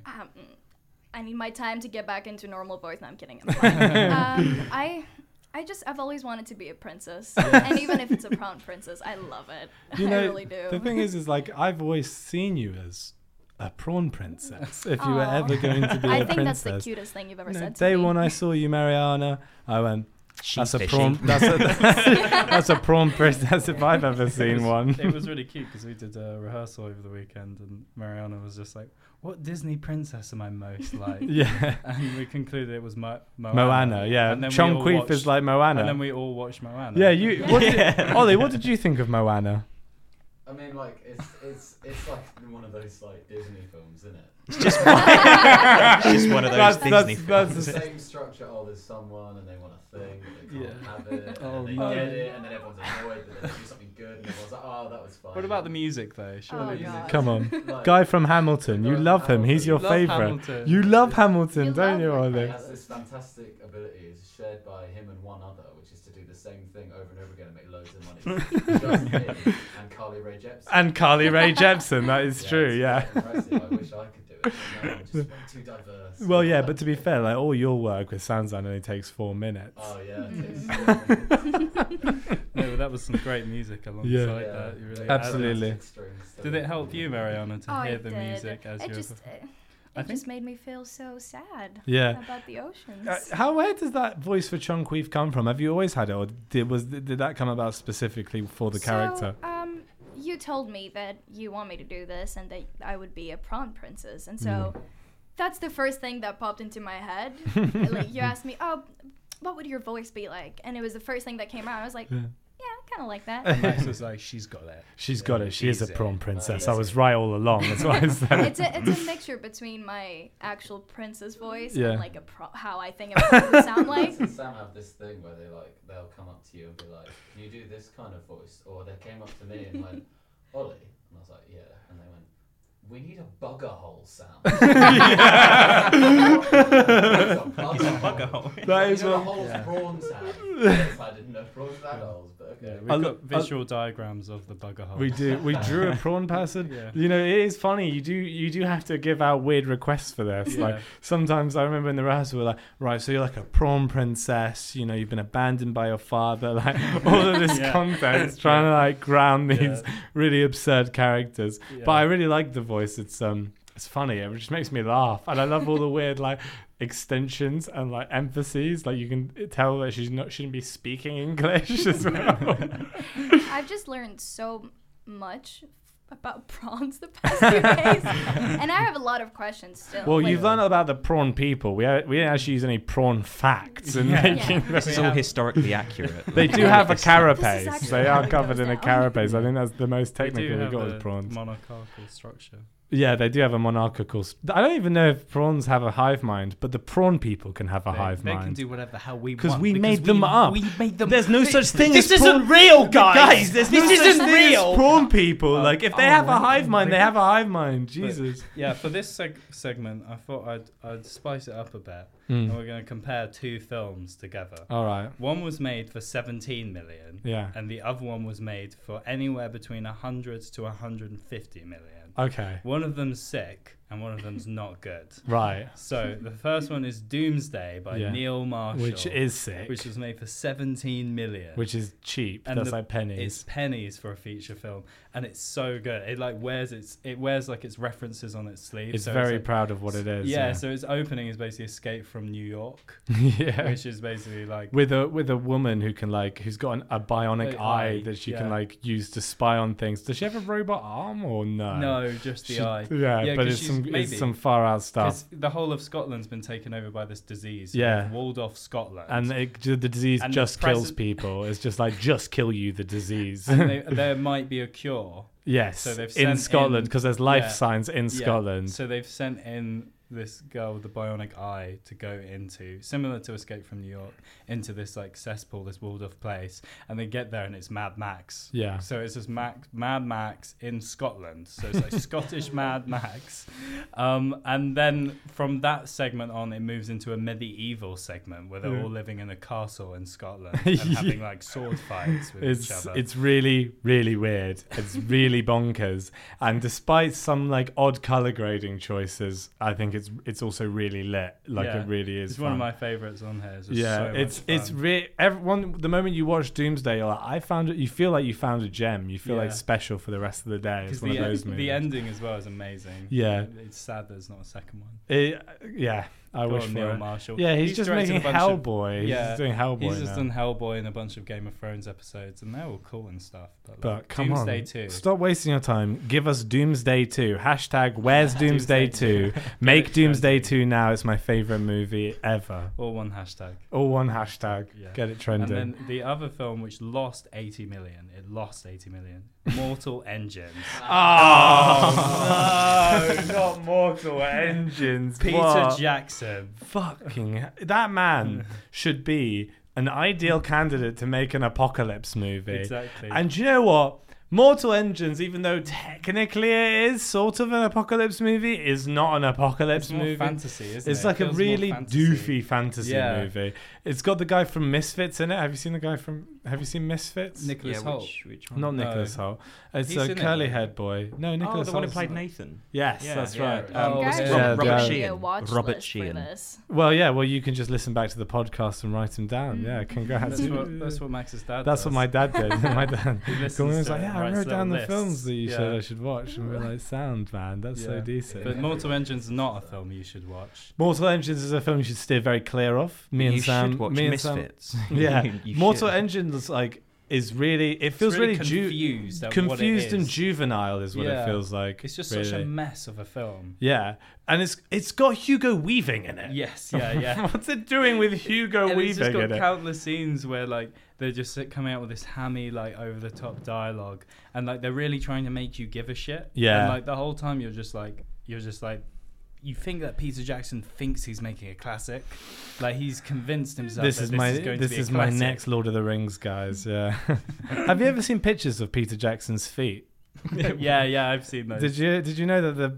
I need my time to get back into normal voice. No, I'm kidding. I'm fine. I've always wanted to be a princess. Yes. And even if it's a crown princess, I love it. I really do. The thing is like, I've always seen you as a prawn princess, if you were ever going to be a princess. I think that's the cutest thing you've ever said to me. Day one I saw you, Mariana, I went, that's a prawn princess if I've ever seen one. It was really cute because we did a rehearsal over the weekend and Mariana was just like, what Disney princess am I most like? Yeah. And we concluded it was Moana. Moana, yeah. Chonkweef is like Moana. And then we all watched Moana. Yeah, Ollie, what did you think of Moana? I mean, like, it's like one of those, like, Disney films, isn't it? It's just one of those Disney films. That's the same structure. Oh, there's someone, and they want a thing, but they can't have it, get it, and then everyone's annoyed, but then they do something good, and everyone's like, oh, that was fun. What about the music, though? Come on. Like, guy from Hamilton. You love him. He's your favourite. You love Hamilton, don't you, Ollie? He has this fantastic ability. It's shared by him and one other, which is to do the same thing over and over again and make loads of money. And Carly Rae Jepsen. That is true, yeah. Impressive. I wish I could do it. No, I'm just too diverse. Well, yeah, but to be fair, like all your work with Sansan only takes 4 minutes. Oh, yeah. No, but that was some great music alongside that. You really absolutely. Did it help you, Mariana, to hear the music as you were? It just made me feel so sad about the oceans. Where does that voice for Chonkweef come from? Have you always had it, or did that come about specifically for the character? You told me that you want me to do this and that I would be a prawn princess. And so that's the first thing that popped into my head. Like, you asked me, what would your voice be like? And it was the first thing that came out. I was like... Yeah. Kind of like that. Max was like, she's got it. She's got it. She is a prawn princess. I was right all along. That's what I said. It's a mixture between my actual princess voice and like how I think it would sound like. Sam have this thing where they'll come up to you and be like, can you do this kind of voice? Or they came up to me and went, Ollie, and I was like, yeah, and they went, we need a bugger hole sound. It's a bugger hole. That is a hole's prawn sound. Yes, I didn't know prawns had holes, but okay. Yeah, we've got visual diagrams of the bugger hole. We do. We drew a prawn person. Yeah. You know, it is funny. You do have to give out weird requests for this. Yeah. Like sometimes I remember in the rehearsal, we're like, right, so you're like a prawn princess. You know, you've been abandoned by your father. Like all of this content, trying to like ground these really absurd characters. Yeah. But I really like the voice. It's funny. It just makes me laugh, and I love all the weird like extensions and like emphases. Like you can tell that shouldn't be speaking English as well. I've just learned so much about prawns the past few days, and I have a lot of questions still. Well, you've learned about the prawn people. We didn't actually use any prawn facts, and this is all historically accurate. They do have a carapace. They are covered in a carapace. I think that's the most technical we got with prawns. Monarchical structure. Yeah, they do have a monarchical... I don't even know if prawns have a hive mind, but the prawn people can have a hive mind. They can do whatever the hell we want. Because we made them up. There's no such thing as... This isn't real, guys! This isn't real! Prawn people, if they have a hive mind, they have a hive mind. Jesus. But, for this segment, I thought I'd spice it up a bit. And we're going to compare two films together. All right. One was made for 17 million. Yeah. And the other one was made for anywhere between 100 to 150 million. Okay. One of them's sick and one of them's not good. Right. So the first one is Doomsday by Neil Marshall. Which is sick. Which was made for 17 million. Which is cheap. And that's like pennies. It's pennies for a feature film. And it's so good. It like wears its references on its sleeve. It's very proud of what it is. Yeah, so its opening is basically Escape from New York. Which is basically like with a woman who can who's got a bionic eye that she can use to spy on things. Does she have a robot arm or no? No, just the eye. Yeah, but it's some far out stuff. The whole of Scotland's been taken over by this disease. Yeah, walled off Scotland. And the disease and just kills people. It's just like just kill you the disease. And there might be a cure. Yes, so in Scotland, because there's life signs in Scotland. So they've sent in this girl with the bionic eye to go into, similar to Escape from New York, into this like cesspool, this walled off place, and they get there and it's Mad Max. Yeah. So it's just Mad Max in Scotland. So it's like Scottish Mad Max. And then from that segment on, it moves into a medieval segment where they're all living in a castle in Scotland and having like sword fights with each other. It's really, really weird. It's really bonkers. And despite some like odd color grading choices, I think it's also really lit. Like it really is. It's fun. One of my favorites on here. It's really the moment you watch Doomsday, you're like, you feel like you found a gem. You feel like special for the rest of the day. It's one of those movies. The ending as well is amazing. Yeah, it's sad there's not a second one. I wish for Neil Marshall. Yeah, he's just making Hellboy. He's doing Hellboy. He's just done Hellboy and a bunch of Game of Thrones episodes, and they're all cool and stuff. But come Doomsday on, 2. Stop wasting your time. Give us Doomsday 2. # Where's Doomsday 2? Make Doomsday 2 now. It's my favorite movie ever. All one hashtag. All one hashtag. Yeah. Get it trending. And then the other film which lost 80 million. It lost 80 million. Mortal Engines. No, not Mortal Engines. Peter Jackson. Fucking that man should be an ideal candidate to make an apocalypse movie. Exactly. And do you know what? Mortal Engines, even though technically it is sort of an apocalypse movie, is not an apocalypse movie. It's more fantasy, isn't it? It's like a really doofy fantasy movie. It's got the guy from Misfits in it. Have you seen Misfits? Nicholas Hoult. Which one? Not Nicholas Hoult. It's a curly haired boy. No, Nicholas Hoult. Oh, the one who played Nathan. Yes, that's right. Robert Sheehan. Well, yeah. Well, you can just listen back to the podcast and write them down. Yeah, congrats. That's what Max's dad. That's what my dad did. My dad. I wrote down the films that you said I should watch, and we're like, sound man, that's so decent. But Mortal Engine's not a film you should watch. Mortal Engines is a film you should steer very clear of. Me and Sam watch Misfits. Yeah, Mortal Engines is really. It feels really confused and juvenile is what it feels like. It's just such a mess of a film. Yeah, and it's got Hugo Weaving in it. Yes, yeah. What's it doing with Hugo Weaving? It's just got countless scenes where they're just coming out with this hammy, over the top dialogue, and they're really trying to make you give a shit. Yeah, and the whole time you're just like. You think that Peter Jackson thinks he's making a classic, he's convinced himself. This is my next Lord of the Rings, guys. Yeah. Have you ever seen pictures of Peter Jackson's feet? yeah, I've seen those. Did you know that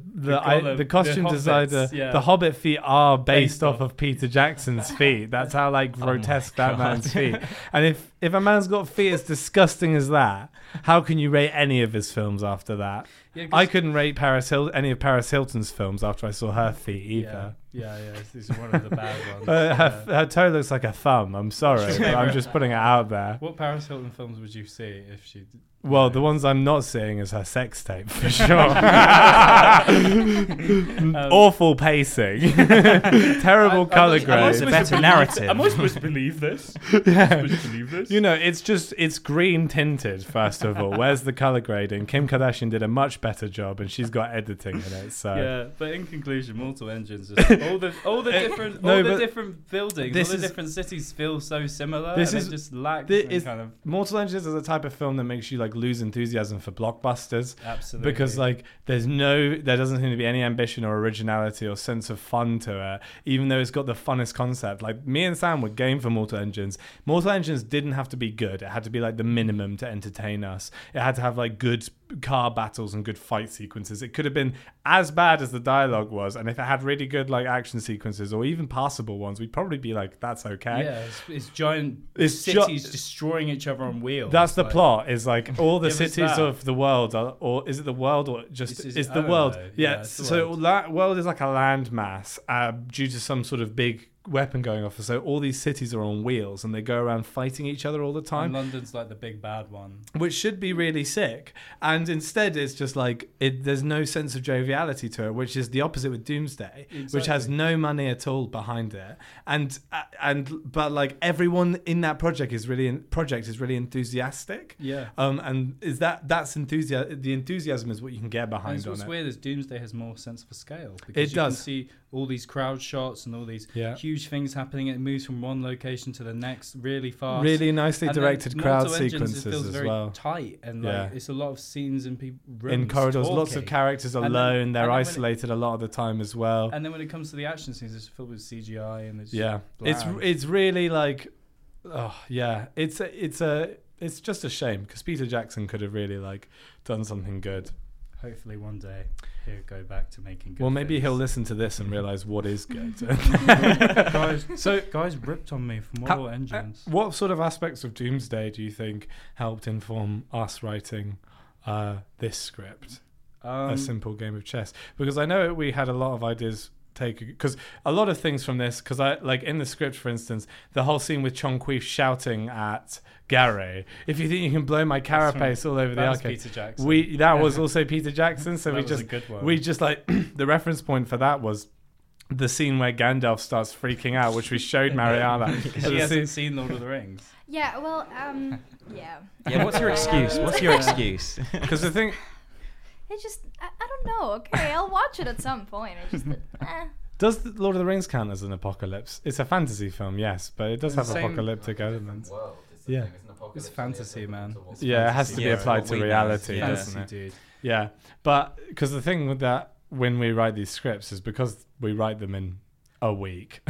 the costume designer, the Hobbit feet are based off of Peter Jackson's feet? That's how grotesque that man's feet. And if a man's got feet as disgusting as that, how can you rate any of his films after that? Yeah, I couldn't rate any of Paris Hilton's films after I saw her feet either. Yeah. It's one of the bad ones. Her toe looks like a thumb. I'm sorry, but I'm just putting it out there. What Paris Hilton films would you see if she? Well, the ones I'm not seeing is her sex tape, for sure. Awful pacing. Terrible colour grade. Better narrative. Am I supposed to believe this? You know, it's green tinted, first of all. Where's the colour grading? Kim Kardashian did a much better job, and she's got editing in it. So. Yeah, but in conclusion, Mortal Engines, all the different buildings, all the different cities feel so similar. Mortal Engines is a type of film that makes you lose enthusiasm for blockbusters. Absolutely. Because there doesn't seem to be any ambition or originality or sense of fun to it, even though it's got the funnest concept. Me and Sam were game for Mortal Engines. Mortal Engines didn't have to be good. It had to be the minimum to entertain us. It had to have good car battles and good fight sequences. It could have been as bad as the dialogue was, and if it had really good action sequences or even passable ones, we'd probably be like, that's okay. Yeah, it's giant cities destroying each other on wheels. That's the plot, is all the cities of the world are, or is it the world, or just is the world? Yeah, so that world is like a landmass due to some sort of big weapon going off, so all these cities are on wheels and they go around fighting each other all the time, and London's the big bad one, which should be really sick, and instead it's just there's no sense of joviality to it, which is the opposite with Doomsday. Exactly. Which has no money at all behind it, but everyone in that project is really enthusiastic. And is that's enthusiasm. The enthusiasm is what you can get behind. And what's weird is Doomsday has more sense of scale, because you can see all these crowd shots and all these huge huge things happening. It moves from one location to the next really fast. Really nicely and directed crowd sequences feels as very well. Tight and like it's a lot of scenes and people in corridors, talking. Lots of characters alone. They're isolated a lot of the time as well. And then when it comes to the action scenes, it's filled with CGI and it's it's really like it's just a shame because Peter Jackson could have really like done something good. Hopefully one day he'll go back to making good. Well, maybe he'll listen to this and realise what is good. Guys ripped on me for Mortal Engines. What sort of aspects of Doomsday do you think helped inform us writing this script, A Simple Game of Chess? Because I know we had a lot of ideas because a lot of things from this, because I like in the script, for instance, the whole scene with Chonkweef shouting at Gary, "If you think you can blow my carapace all over the arcade." Peter Jackson. That was also Peter Jackson. So we just like the reference point for that was the scene where Gandalf starts freaking out, which we showed Mariana. She hasn't seen Lord of the Rings. Yeah, well, yeah. What's your excuse? Because the thing. It's just, I don't know. Okay, I'll watch it at some point. Does Lord of the Rings count as an apocalypse? It's a fantasy film, yes, but it does have apocalyptic elements. World. It's fantasy, man. It has to be applied to reality, doesn't it? Dude. Yeah, but because the thing with that, when we write these scripts, is because we write them in a week.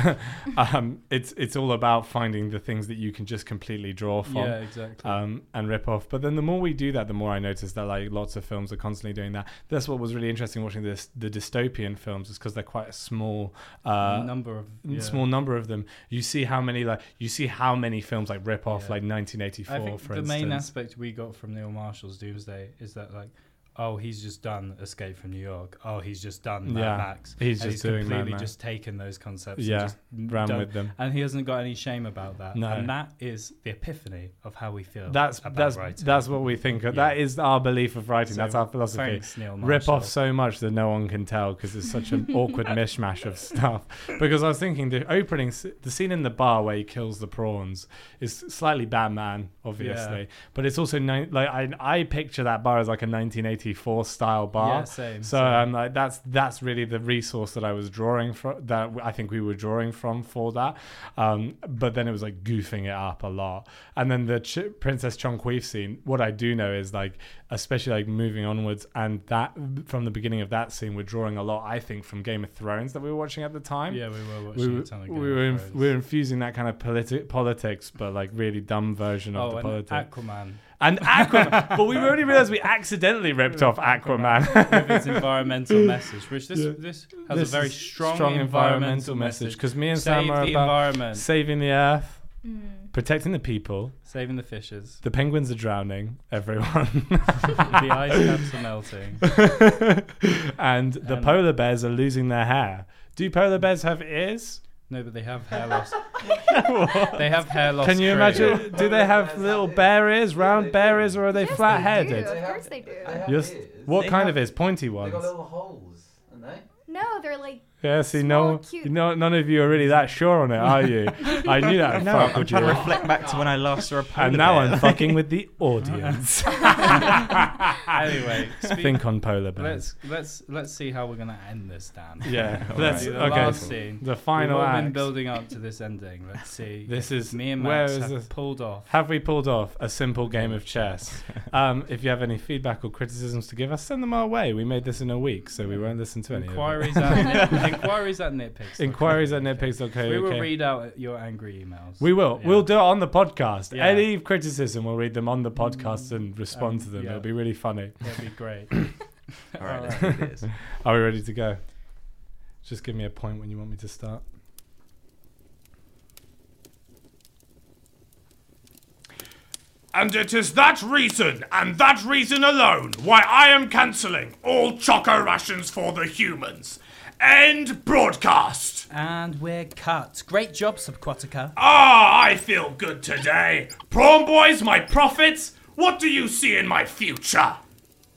It's all about finding the things that you can just completely draw from and rip off. But then the more we do that, the more I notice that like lots of films are constantly doing that. That's what was really interesting watching the dystopian films, is because they're quite a small number of them. You see how many films like rip off like 1984. I think for the main aspect we got from Neil Marshall's Doomsday is that like, oh, he's just done Escape from New York. Oh, he's just done Mad Max. He's doing completely just taken those concepts and just ran with them. And he hasn't got any shame about that. No. And that is the epiphany of how we feel about writing. That's what we think. Yeah. That is our belief of writing. So that's our philosophy. Thanks, Neil Marshall. Rip off so much that no one can tell because it's such an awkward mishmash of stuff. Because I was thinking the scene in the bar where he kills the prawns is slightly Batman, obviously. Yeah. But it's also I picture that bar as like a 1984 style bar, same. I'm like, that's really the resource that I was drawing from, that I think we were drawing from for that, but then it was like goofing it up a lot. And then the Princess Chonkweef scene, what I do know is like, especially like moving onwards, and that from the beginning of that scene, we're drawing a lot, I think, from Game of Thrones that we were watching at the time. Yeah, we were watching a ton of Game of Thrones. We were infusing that kind of politics, but like really dumb version of the politics. Aquaman. But we only realised we accidentally ripped off Aquaman. With its environmental message, which this has a very strong environmental message. Because me and Sam are about saving the earth, protecting the people, saving the fishes. The penguins are drowning, everyone. The ice caps are melting. And the polar bears are losing their hair. Do polar bears have ears? No, but they have hair loss. They have hair loss. Can you imagine? Do they have little bear ears, round bear ears, or are they flat-headed? Of course they do. What kind of ears? Pointy ones. They got little holes, aren't they? No, they're like. Yeah, see, none of you are really that sure on it, are you? I knew that. No, I'm trying to reflect back to when I last saw a polar bear. And now I'm fucking with the audience. Anyway, think on polar bears. Let's see how we're gonna end this, Dan. Yeah, the final act. We've been building up to this ending. Let's see. This is me and Max have pulled off. Have we pulled off a simple game of chess? If you have any feedback or criticisms to give us, send them our way. We made this in a week, so we won't listen to any inquiries. Inquiries at nitpicks.co.uk. We will read out your angry emails. We will. Yeah. We'll do it on the podcast. Yeah. Any criticism, we'll read them on the podcast and respond to them. Yeah. It'll be really funny. It'll be great. All right, let's do this. Are we ready to go? Just give me a point when you want me to start. And it is that reason, and that reason alone, why I am cancelling all choco rations for the humans. End broadcast. And we're cut. Great job, Subquatica. Ah, I feel good today. Prawn boys, my prophets, what do you see in my future?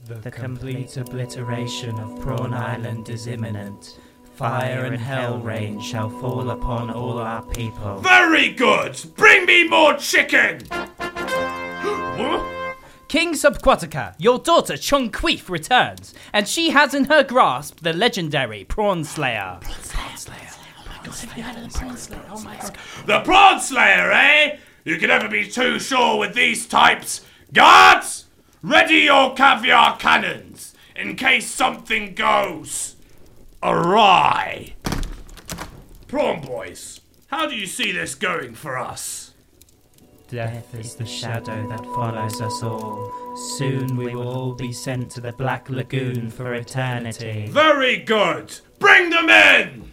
The complete obliteration of Prawn Island is imminent. Fire and hell rain shall fall upon all our people. Very good. Bring me more chicken. King Subquatica, your daughter Chonkweef returns, and she has in her grasp the legendary Prawn Slayer. God, have you heard of the prawn slayer? Oh my God. The prawn slayer, eh? You can never be too sure with these types. Guards, ready your caviar cannons in case something goes awry. Prawn boys, how do you see this going for us? Death is the shadow that follows us all. Soon we will all be sent to the Black Lagoon for eternity. Very good. Bring them in!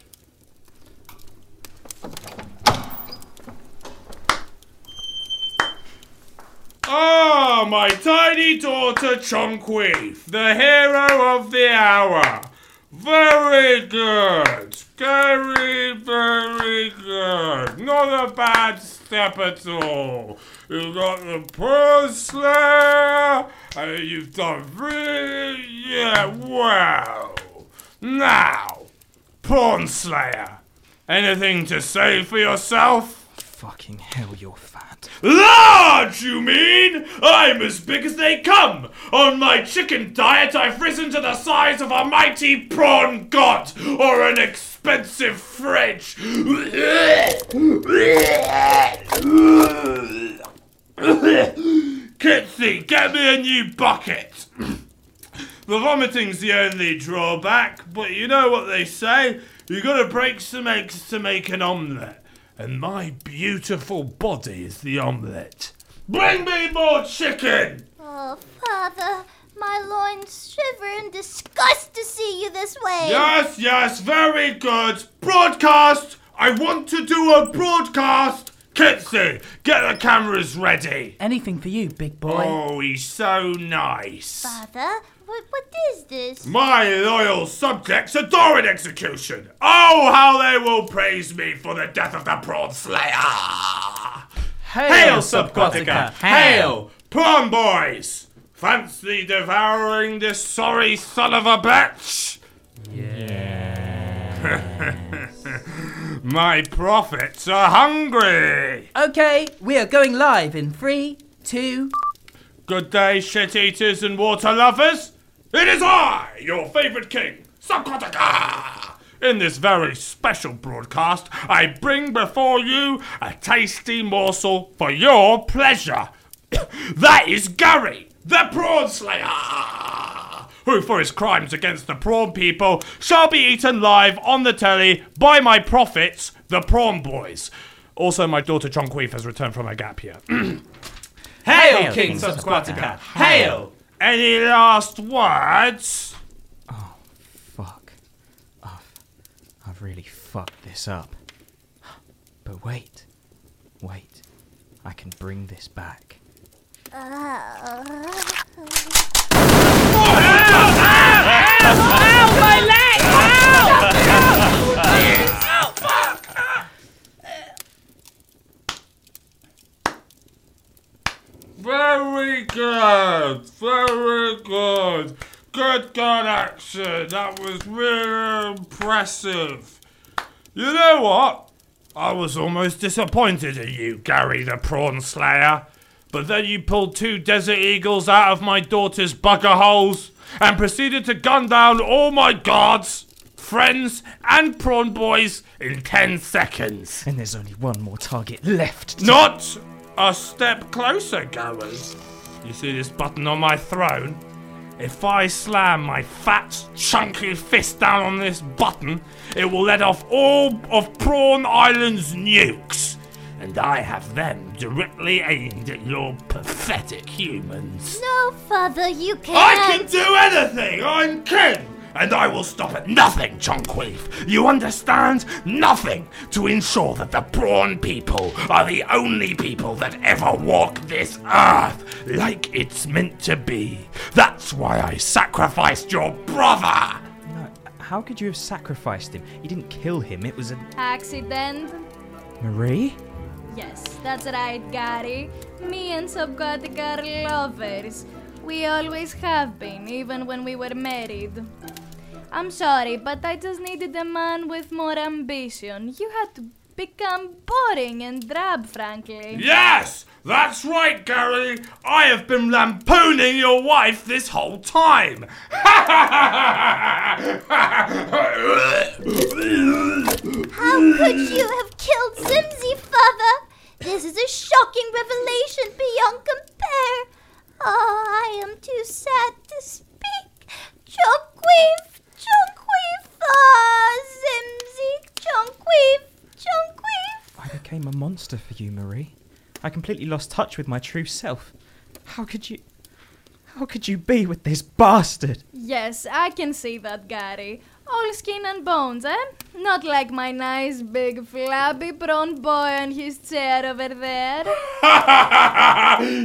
Ah, my tiny daughter Chonkweef, the hero of the hour. Very good. Very, very good. Not a bad step at all. You've got the prawn slayer, and you've done really, well. Now, prawn slayer, anything to say for yourself? Fucking hell, you're fat. Large, you mean? I'm as big as they come. On my chicken diet, I've risen to the size of a mighty prawn god or an expensive fridge. Kitsy, get me a new bucket. The vomiting's the only drawback, but you know what they say. You gotta break some eggs to make an omelette. And my beautiful body is the omelette. Bring me more chicken! Oh, Father, my loins shiver in disgust to see you this way. Yes, yes, very good. Broadcast! I want to do a broadcast! Kitsy, get the cameras ready. Anything for you, big boy. Oh, he's so nice. Father, what is this? My loyal subjects adore an execution. Oh, how they will praise me for the death of the prawn slayer. Hail, Subquatica. Hail, prawn boys. Fancy devouring this sorry son of a bitch? Yeah. My prophets are hungry! Okay, we are going live in 3, 2... Good day, shit-eaters and water-lovers! It is I, your favourite king, Subquatica! In this very special broadcast, I bring before you a tasty morsel for your pleasure. That is Gary, the prawn slayer! Who for his crimes against the prawn people shall be eaten live on the telly by my prophets, the prawn boys. Also, my daughter Chonkweef has returned from her gap year. Hail, King Subquatica! Hail! Any last words? Oh, fuck. I've really fucked this up. But wait. I can bring this back. Ow, my leg! Ow! Ow, fuck! Very good! Very good! Good God action! That was really impressive! You know what? I was almost disappointed in you, Gary the Prawn Slayer. But then you pulled 2 desert eagles out of my daughter's bugger holes and proceeded to gun down all my guards, friends, and prawn boys in 10 seconds. And there's only one more target left. Not a step closer, goers. You see this button on my throne? If I slam my fat, chunky fist down on this button, it will let off all of Prawn Island's nukes. And I have them directly aimed at your pathetic humans. No, Father, you can't. I can do anything! I'm king! And I will stop at nothing, Chonkweef. You understand? Nothing to ensure that the prawn people are the only people that ever walk this earth like it's meant to be. That's why I sacrificed your brother! No, how could you have sacrificed him? You didn't kill him, it was an accident. Marie? Yes, that's right, Gary. Me and Subquatica are lovers. We always have been, even when we were married. I'm sorry, but I just needed a man with more ambition. You had to become boring and drab, frankly. Yes, that's right, Gary. I have been lampooning your wife this whole time. How could you have killed Zimzi, Father? This is a shocking revelation beyond compare. Oh, I am too sad to speak. Chonkweef, Chonkweef, Zimzi, Chonkweef, Chonkweef. I became a monster for you, Marie. I completely lost touch with my true self. How could you be with this bastard? Yes, I can see that, Gary. All skin and bones, eh? Not like my nice, big, flabby, prawn boy on his chair over there.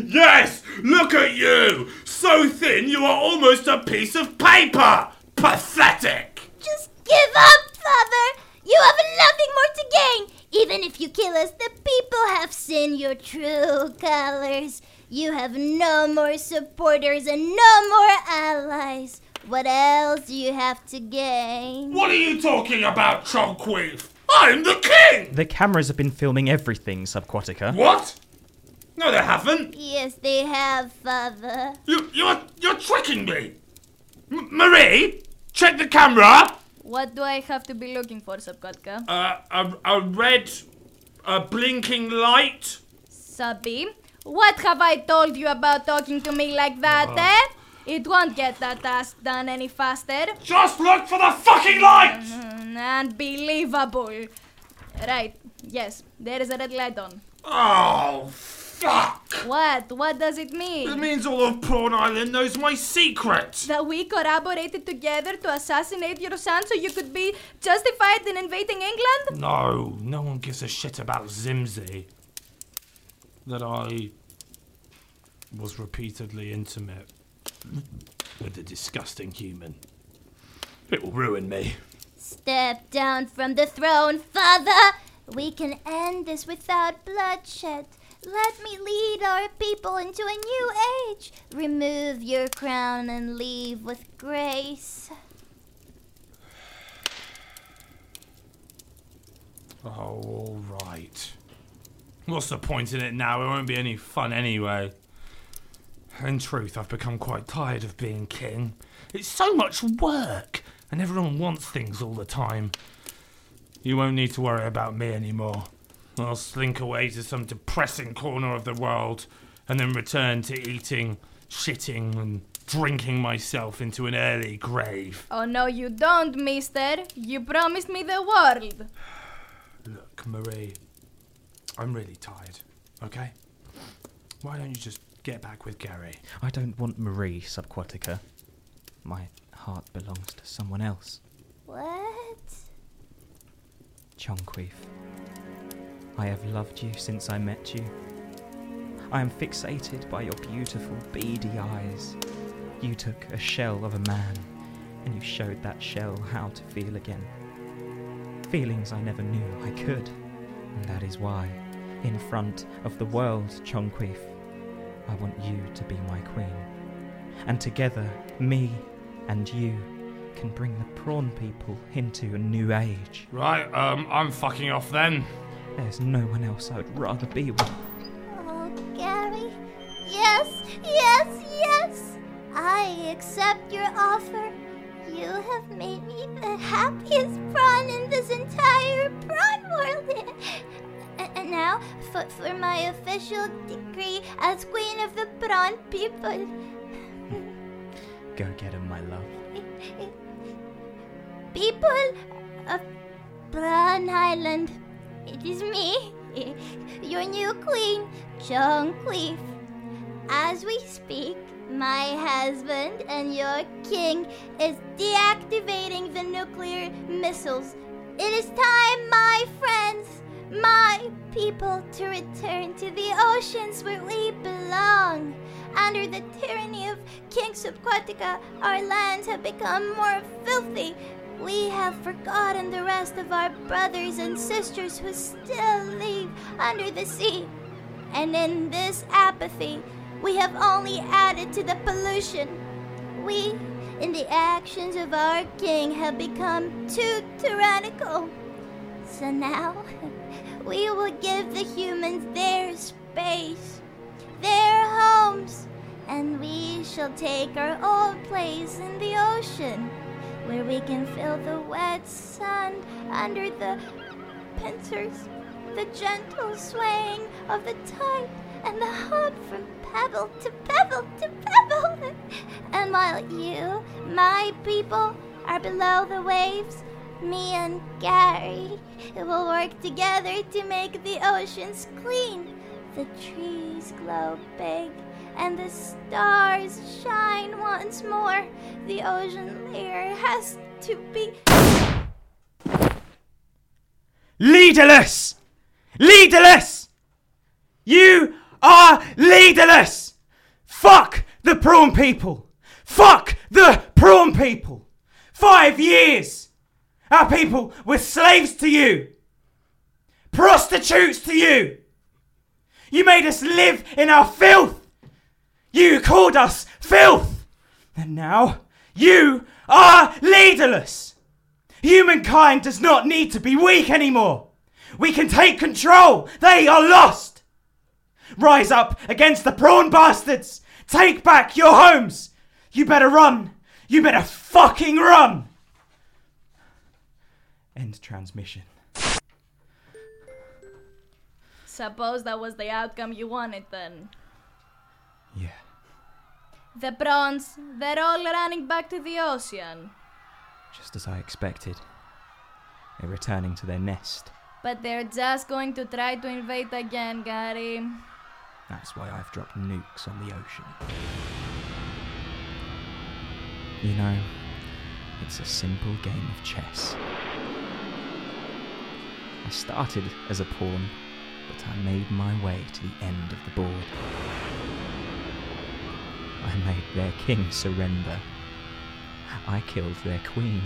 Yes! Look at you! So thin you are almost a piece of paper! Pathetic! Just give up, Father! You have nothing more to gain! Even if you kill us, the people have seen your true colors. You have no more supporters and no more allies. What else do you have to gain? What are you talking about, Chonkweef? I'm the king! The cameras have been filming everything, Subquatica. What? No, they haven't. Yes, they have, Father. You're tricking me. Marie, check the camera. What do I have to be looking for, Subquatica? A red, blinking light. Subby? What have I told you about talking to me like that, eh? It won't get that task done any faster. Just look for the fucking light! Unbelievable. Right, yes, there is a red light on. Oh, fuck! What? What does it mean? It means all of Prawn Island knows my secret. That we collaborated together to assassinate your son so you could be justified in invading England? No, no one gives a shit about Zimzi. That I was repeatedly intimate with a disgusting human. It will ruin me. Step down from the throne, Father! We can end this without bloodshed. Let me lead our people into a new age. Remove your crown and leave with grace. Oh, all right. What's the point in it now? It won't be any fun anyway. In truth, I've become quite tired of being king. It's so much work, and everyone wants things all the time. You won't need to worry about me anymore. I'll slink away to some depressing corner of the world, and then return to eating, shitting, and drinking myself into an early grave. Oh no, you don't, mister. You promised me the world. Look, Marie. I'm really tired, okay? Why don't you just get back with Gary? I don't want Marie, Subquatica. My heart belongs to someone else. What? Chonkweef, I have loved you since I met you. I am fixated by your beautiful, beady eyes. You took a shell of a man, and you showed that shell how to feel again. Feelings I never knew I could. And that is why, in front of the world, Chonkweef, I want you to be my queen. And together, me and you can bring the prawn people into a new age. Right, I'm fucking off then. There's no one else I would rather be with. Oh, Gary. Yes, yes, yes. I accept your offer. You have made me the happiest prawn in this entire prawn world. And now, for my official degree as Queen of the Prawn People. Go get him, my love. People of Prawn Island, it is me, your new queen, Chonkweef. As we speak, my husband and your king is deactivating the nuclear missiles. It is time, my friends, my people, to return to the oceans where we belong. Under the tyranny of King Subquatica, our lands have become more filthy. We have forgotten the rest of our brothers and sisters who still live under the sea. And in this apathy, we have only added to the pollution. We, in the actions of our king, have become too tyrannical. So now, we will give the humans their space, their homes, and we shall take our old place in the ocean, where we can feel the wet sand under the pincers, the gentle swaying of the tide, and the hop from pebble to pebble to pebble. And while you, my people, are below the waves, me and Gary will work together to make the oceans clean. The trees glow big, and the stars shine once more. The ocean layer has to be... Leaderless! Leaderless! You are leaderless! Fuck the prawn people! Fuck the prawn people! 5 years! Our people were slaves to you! Prostitutes to you! You made us live in our filth! You called us filth! And now, you are leaderless! Humankind does not need to be weak anymore! We can take control! They are lost! Rise up against the prawn bastards! Take back your homes! You better run! You better fucking run! End transmission. Suppose that was the outcome you wanted then. Yeah. The prawns, they're all running back to the ocean. Just as I expected. They're returning to their nest. But they're just going to try to invade again, Gary. That's why I've dropped nukes on the ocean. You know, it's a simple game of chess. I started as a pawn, but I made my way to the end of the board. I made their king surrender. I killed their queen.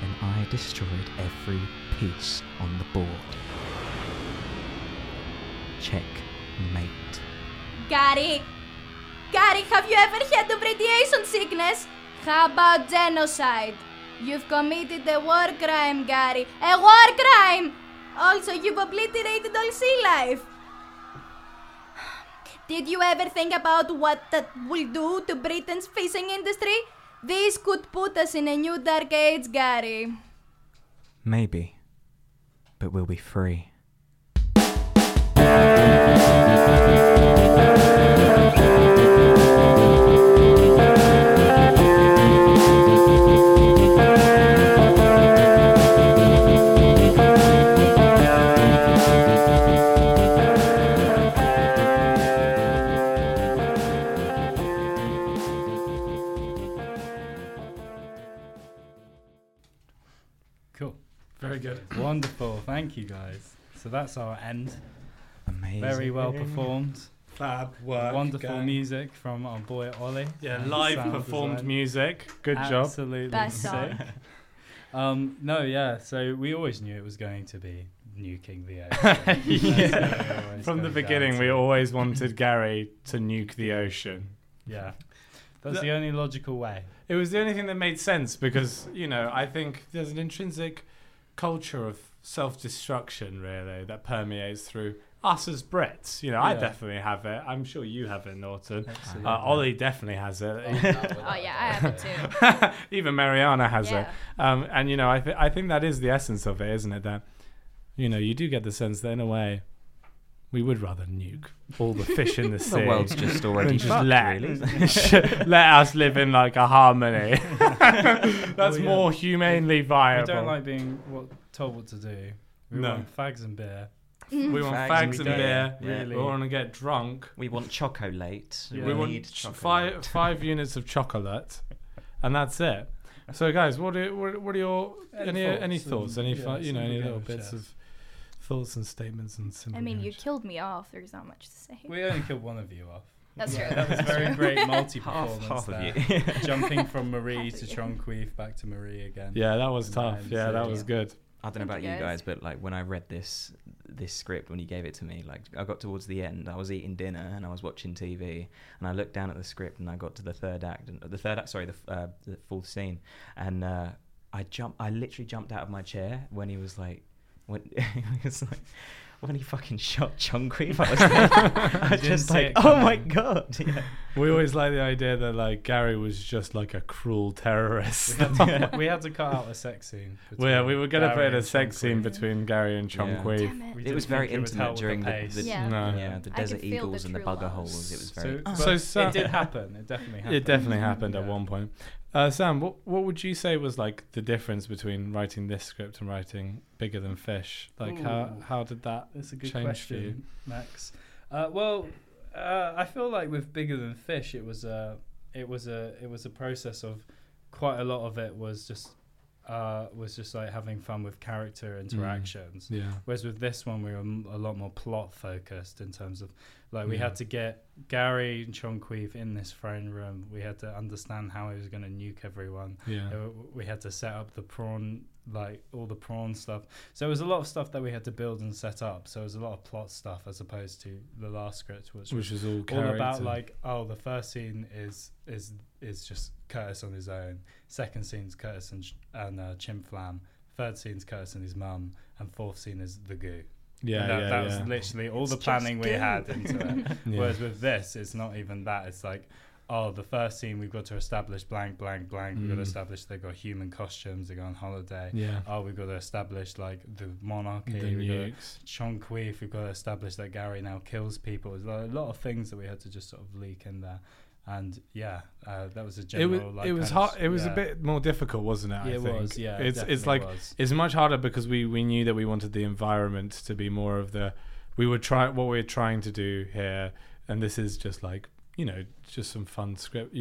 Then I destroyed every piece on the board. Checkmate. Gary! Gary, have you ever had obliteration sickness? How about genocide? You've committed a war crime, Gary. A war crime! Also, you've obliterated all sea life. Did you ever think about what that will do to Britain's fishing industry? This could put us in a new dark age, Gary. Maybe. But we'll be free. Wonderful, thank you guys. So that's our end. Amazing. Very well performed. Fab work. Wonderful gang. Music from our boy Ollie. Yeah, live performed design. Music. Good Absolutely job. Absolutely sick. No, yeah, so we always knew it was going to be nuking the ocean. Yeah. From the beginning, we always wanted Gary to nuke the ocean. Yeah. That's the only logical way. It was the only thing that made sense because, you know, I think there's an intrinsic culture of self-destruction really that permeates through us as Brits, you know. Yeah. I definitely have it. I'm sure you have it, Norton. Ollie definitely has it. Oh yeah, I have it too. Even Mariana has it. And you know, I think that is the essence of it, isn't it? That, you know, you do get the sense that in a way we would rather nuke all the fish in the sea. The world's just already fucked, really. Let us live in like a harmony. That's more humanely viable. We don't like being told what to do. We want fags and beer. We want fags and beer. Yeah. Really. We want to get drunk. We want chocolate. Yeah. We want chocolate. Five units of chocolate, and that's it. So, guys, what are your any thoughts? Any any little bits of thoughts and statements and symbols. I mean, you killed me off. There's not much to say. We only killed one of you off. That's true. That was a very great multi-performance. Half there. Of you. Jumping from Marie to Chonkweef, back to Marie again. Yeah, that was tough. Yeah, that was good. I don't know about you guys, but like when I read this script, when you gave it to me, like I got towards the end, I was eating dinner and I was watching TV, and I looked down at the script and I got to the third act, the fourth scene, and I literally jumped out of my chair when he was like. when he fucking shot Chonkweef, I was like, I was just like, oh my God. Yeah. We always like the idea that like Gary was just like a cruel terrorist. We had to cut out a sex scene. Yeah, we were going to put in a sex scene between Gary and Chonkweef. Yeah. It was very intimate during the Desert Eagles and the bugger holes. It was very... So it did happen. It definitely happened. At one point. Sam, what would you say was like the difference between writing this script and writing Bigger Than Fish? Like how did that change question, for you, Max? I feel like with Bigger Than Fish, it was a process of quite a lot of it was just like having fun with character interactions. Yeah. Whereas with this one, we were a lot more plot focused in terms of like we had to get Gary and Chonkweef in this throne room. We had to understand how he was going to nuke everyone. Yeah. We had to set up the prawn, like all the prawn stuff. So it was a lot of stuff that we had to build and set up. So it was a lot of plot stuff as opposed to the last script, which was all about like, oh, the first scene is just Curtis on his own. Second scene's Curtis and Chimflam. Third scene's Curtis and his mum. And fourth scene is the goo. Yeah, that was literally all the planning we had into it. Yeah. Whereas with this, it's not even that. It's like, oh, the first scene, we've got to establish blank, blank, blank. We've got to establish they've got human costumes. They go on holiday. Yeah. Oh, we've got to establish, like, the monarchy. The nukes. Chonkweef. We've got to establish that Gary now kills people. There's like a lot of things that we had to just sort of leak in there. And that was a general. It was a bit more difficult, wasn't it? I think it was. It's much harder because we knew that we wanted the environment to be more of the. We would try what we're trying to do here, and this is just like just some fun script.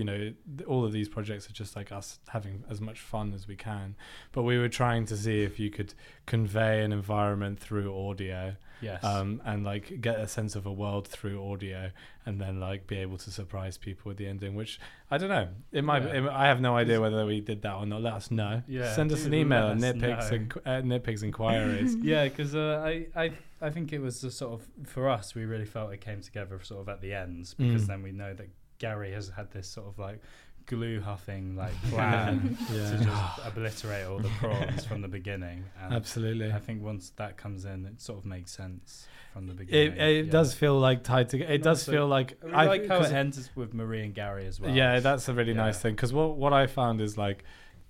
All of these projects are just like us having as much fun as we can, but we were trying to see if you could convey an environment through audio. Yes. And like get a sense of a world through audio, and then like be able to surprise people with the ending, which I don't know. It might. Yeah. I have no idea whether we did that or not. Let us know. Yeah, send us an email at nitpicks inquiries. Yeah, because I think it was the sort of for us we really felt it came together sort of at the end because then we know that Gary has had this sort of like glue huffing like plan to just obliterate all the prawns from the beginning. And absolutely, I think once that comes in, it sort of makes sense from the beginning. It does feel like tied together. I like how it ends with Marie and Gary as well. Yeah, that's a really nice thing because what I found is like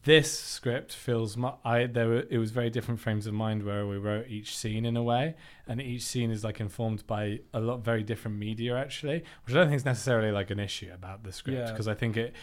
this script feels. It was very different frames of mind where we wrote each scene in a way, and each scene is like informed by a lot of very different media actually, which I don't think is necessarily like an issue about the script because I think it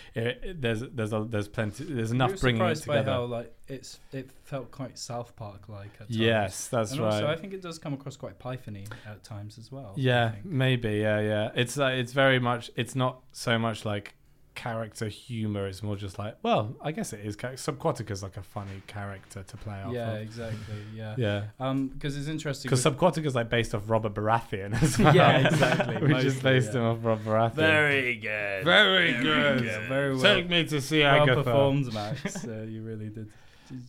there's enough bringing it together. By how, like, it felt quite South Park like at times. Yes, that's and right. Also, I think it does come across quite Pythony at times as well. Yeah, maybe. Yeah. It's very much. It's not so much like character humor, is more just like, well, I guess it is. Subquatica is like a funny character to play off of. Exactly. Yeah. Because it's interesting because Subquatica is like based off Robert Baratheon as well. Yeah, exactly. We mostly, just based him off Robert Baratheon. Very good. Very well. Take me to see Agatha. Well performed, Max. You really did.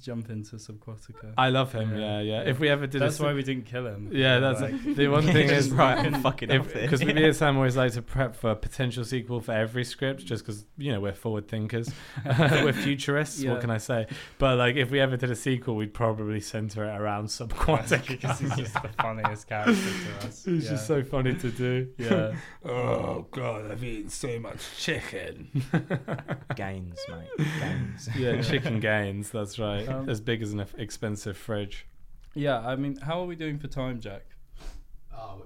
Jump into Subquatica. I love him. Yeah. If we ever did, that's why we didn't kill him. Yeah, that's like, the one thing is right. Fucking because we and Sam always like to prep for a potential sequel for every script, just because we're forward thinkers, we're futurists. Yeah. What can I say? But like, if we ever did a sequel, we'd probably center it around Subquatica because he's just the funniest character to us. It's just so funny to do. Yeah. Oh God, I've eaten so much chicken. Gains, mate. Gains. Yeah, chicken gains. That's right. As big as an expensive fridge. Yeah, I mean, how are we doing for time, Jack? Oh,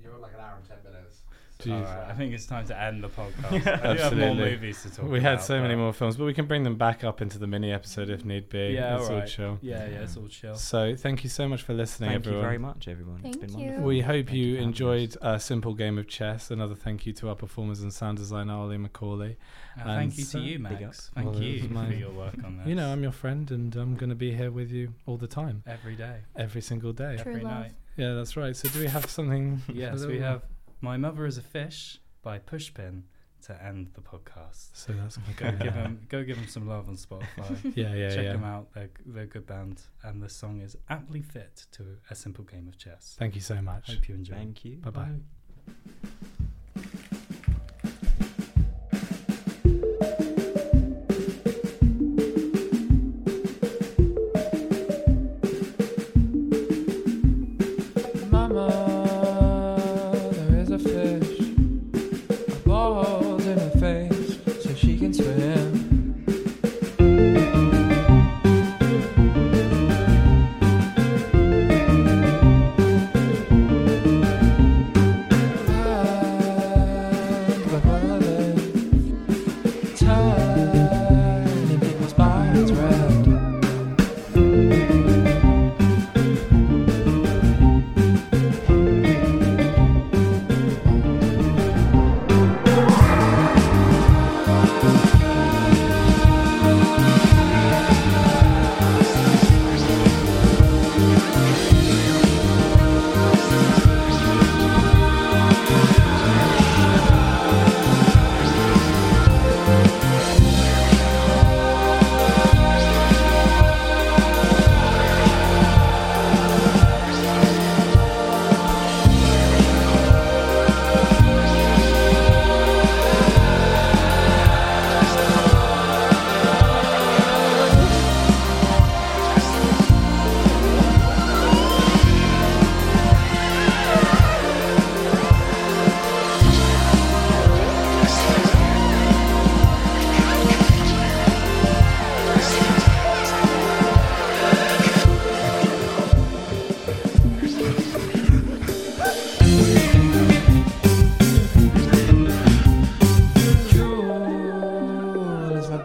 you're at like an hour and 10 minutes. So right, I think it's time to end the podcast. Yeah. I do have more movies to talk about. We had so many more films, but we can bring them back up into the mini episode if need be. Yeah, it's all chill. Yeah, it's all chill. So thank you so much for listening, everyone. Thank you very much, everyone. It's been wonderful. We hope you enjoyed a simple game of chess. Another thank you to our performers and sound designer, Ollie Macaulay. And thank you to you, Max. Thank you for your work on this. I'm your friend, and I'm going to be here with you all the time. Every day. Every single day. Every night. Yeah, that's right. So do we have something? Yes, we have My Mother is a Fish by Pushpin to end the podcast. So that's go give them some love on Spotify. Check them out. They're a good band, and the song is aptly fit to a simple game of chess. Thank you so much. Hope you enjoy. Thank you. Bye.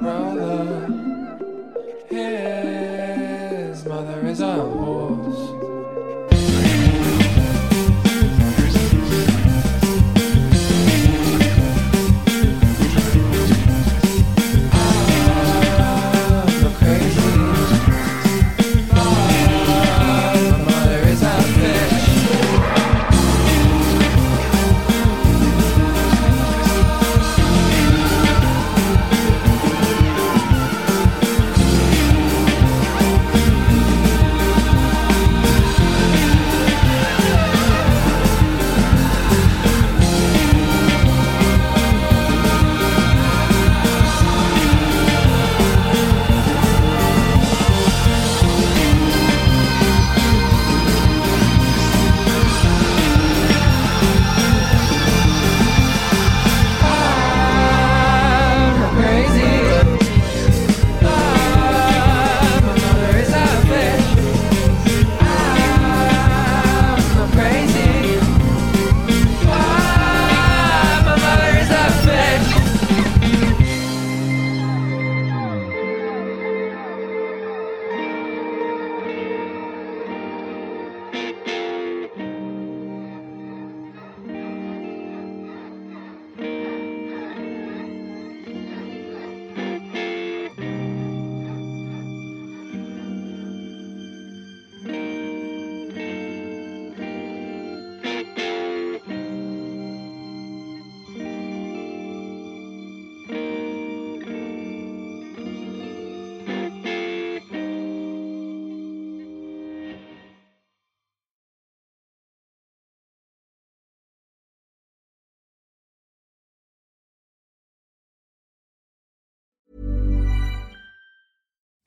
brother. His mother is a horse.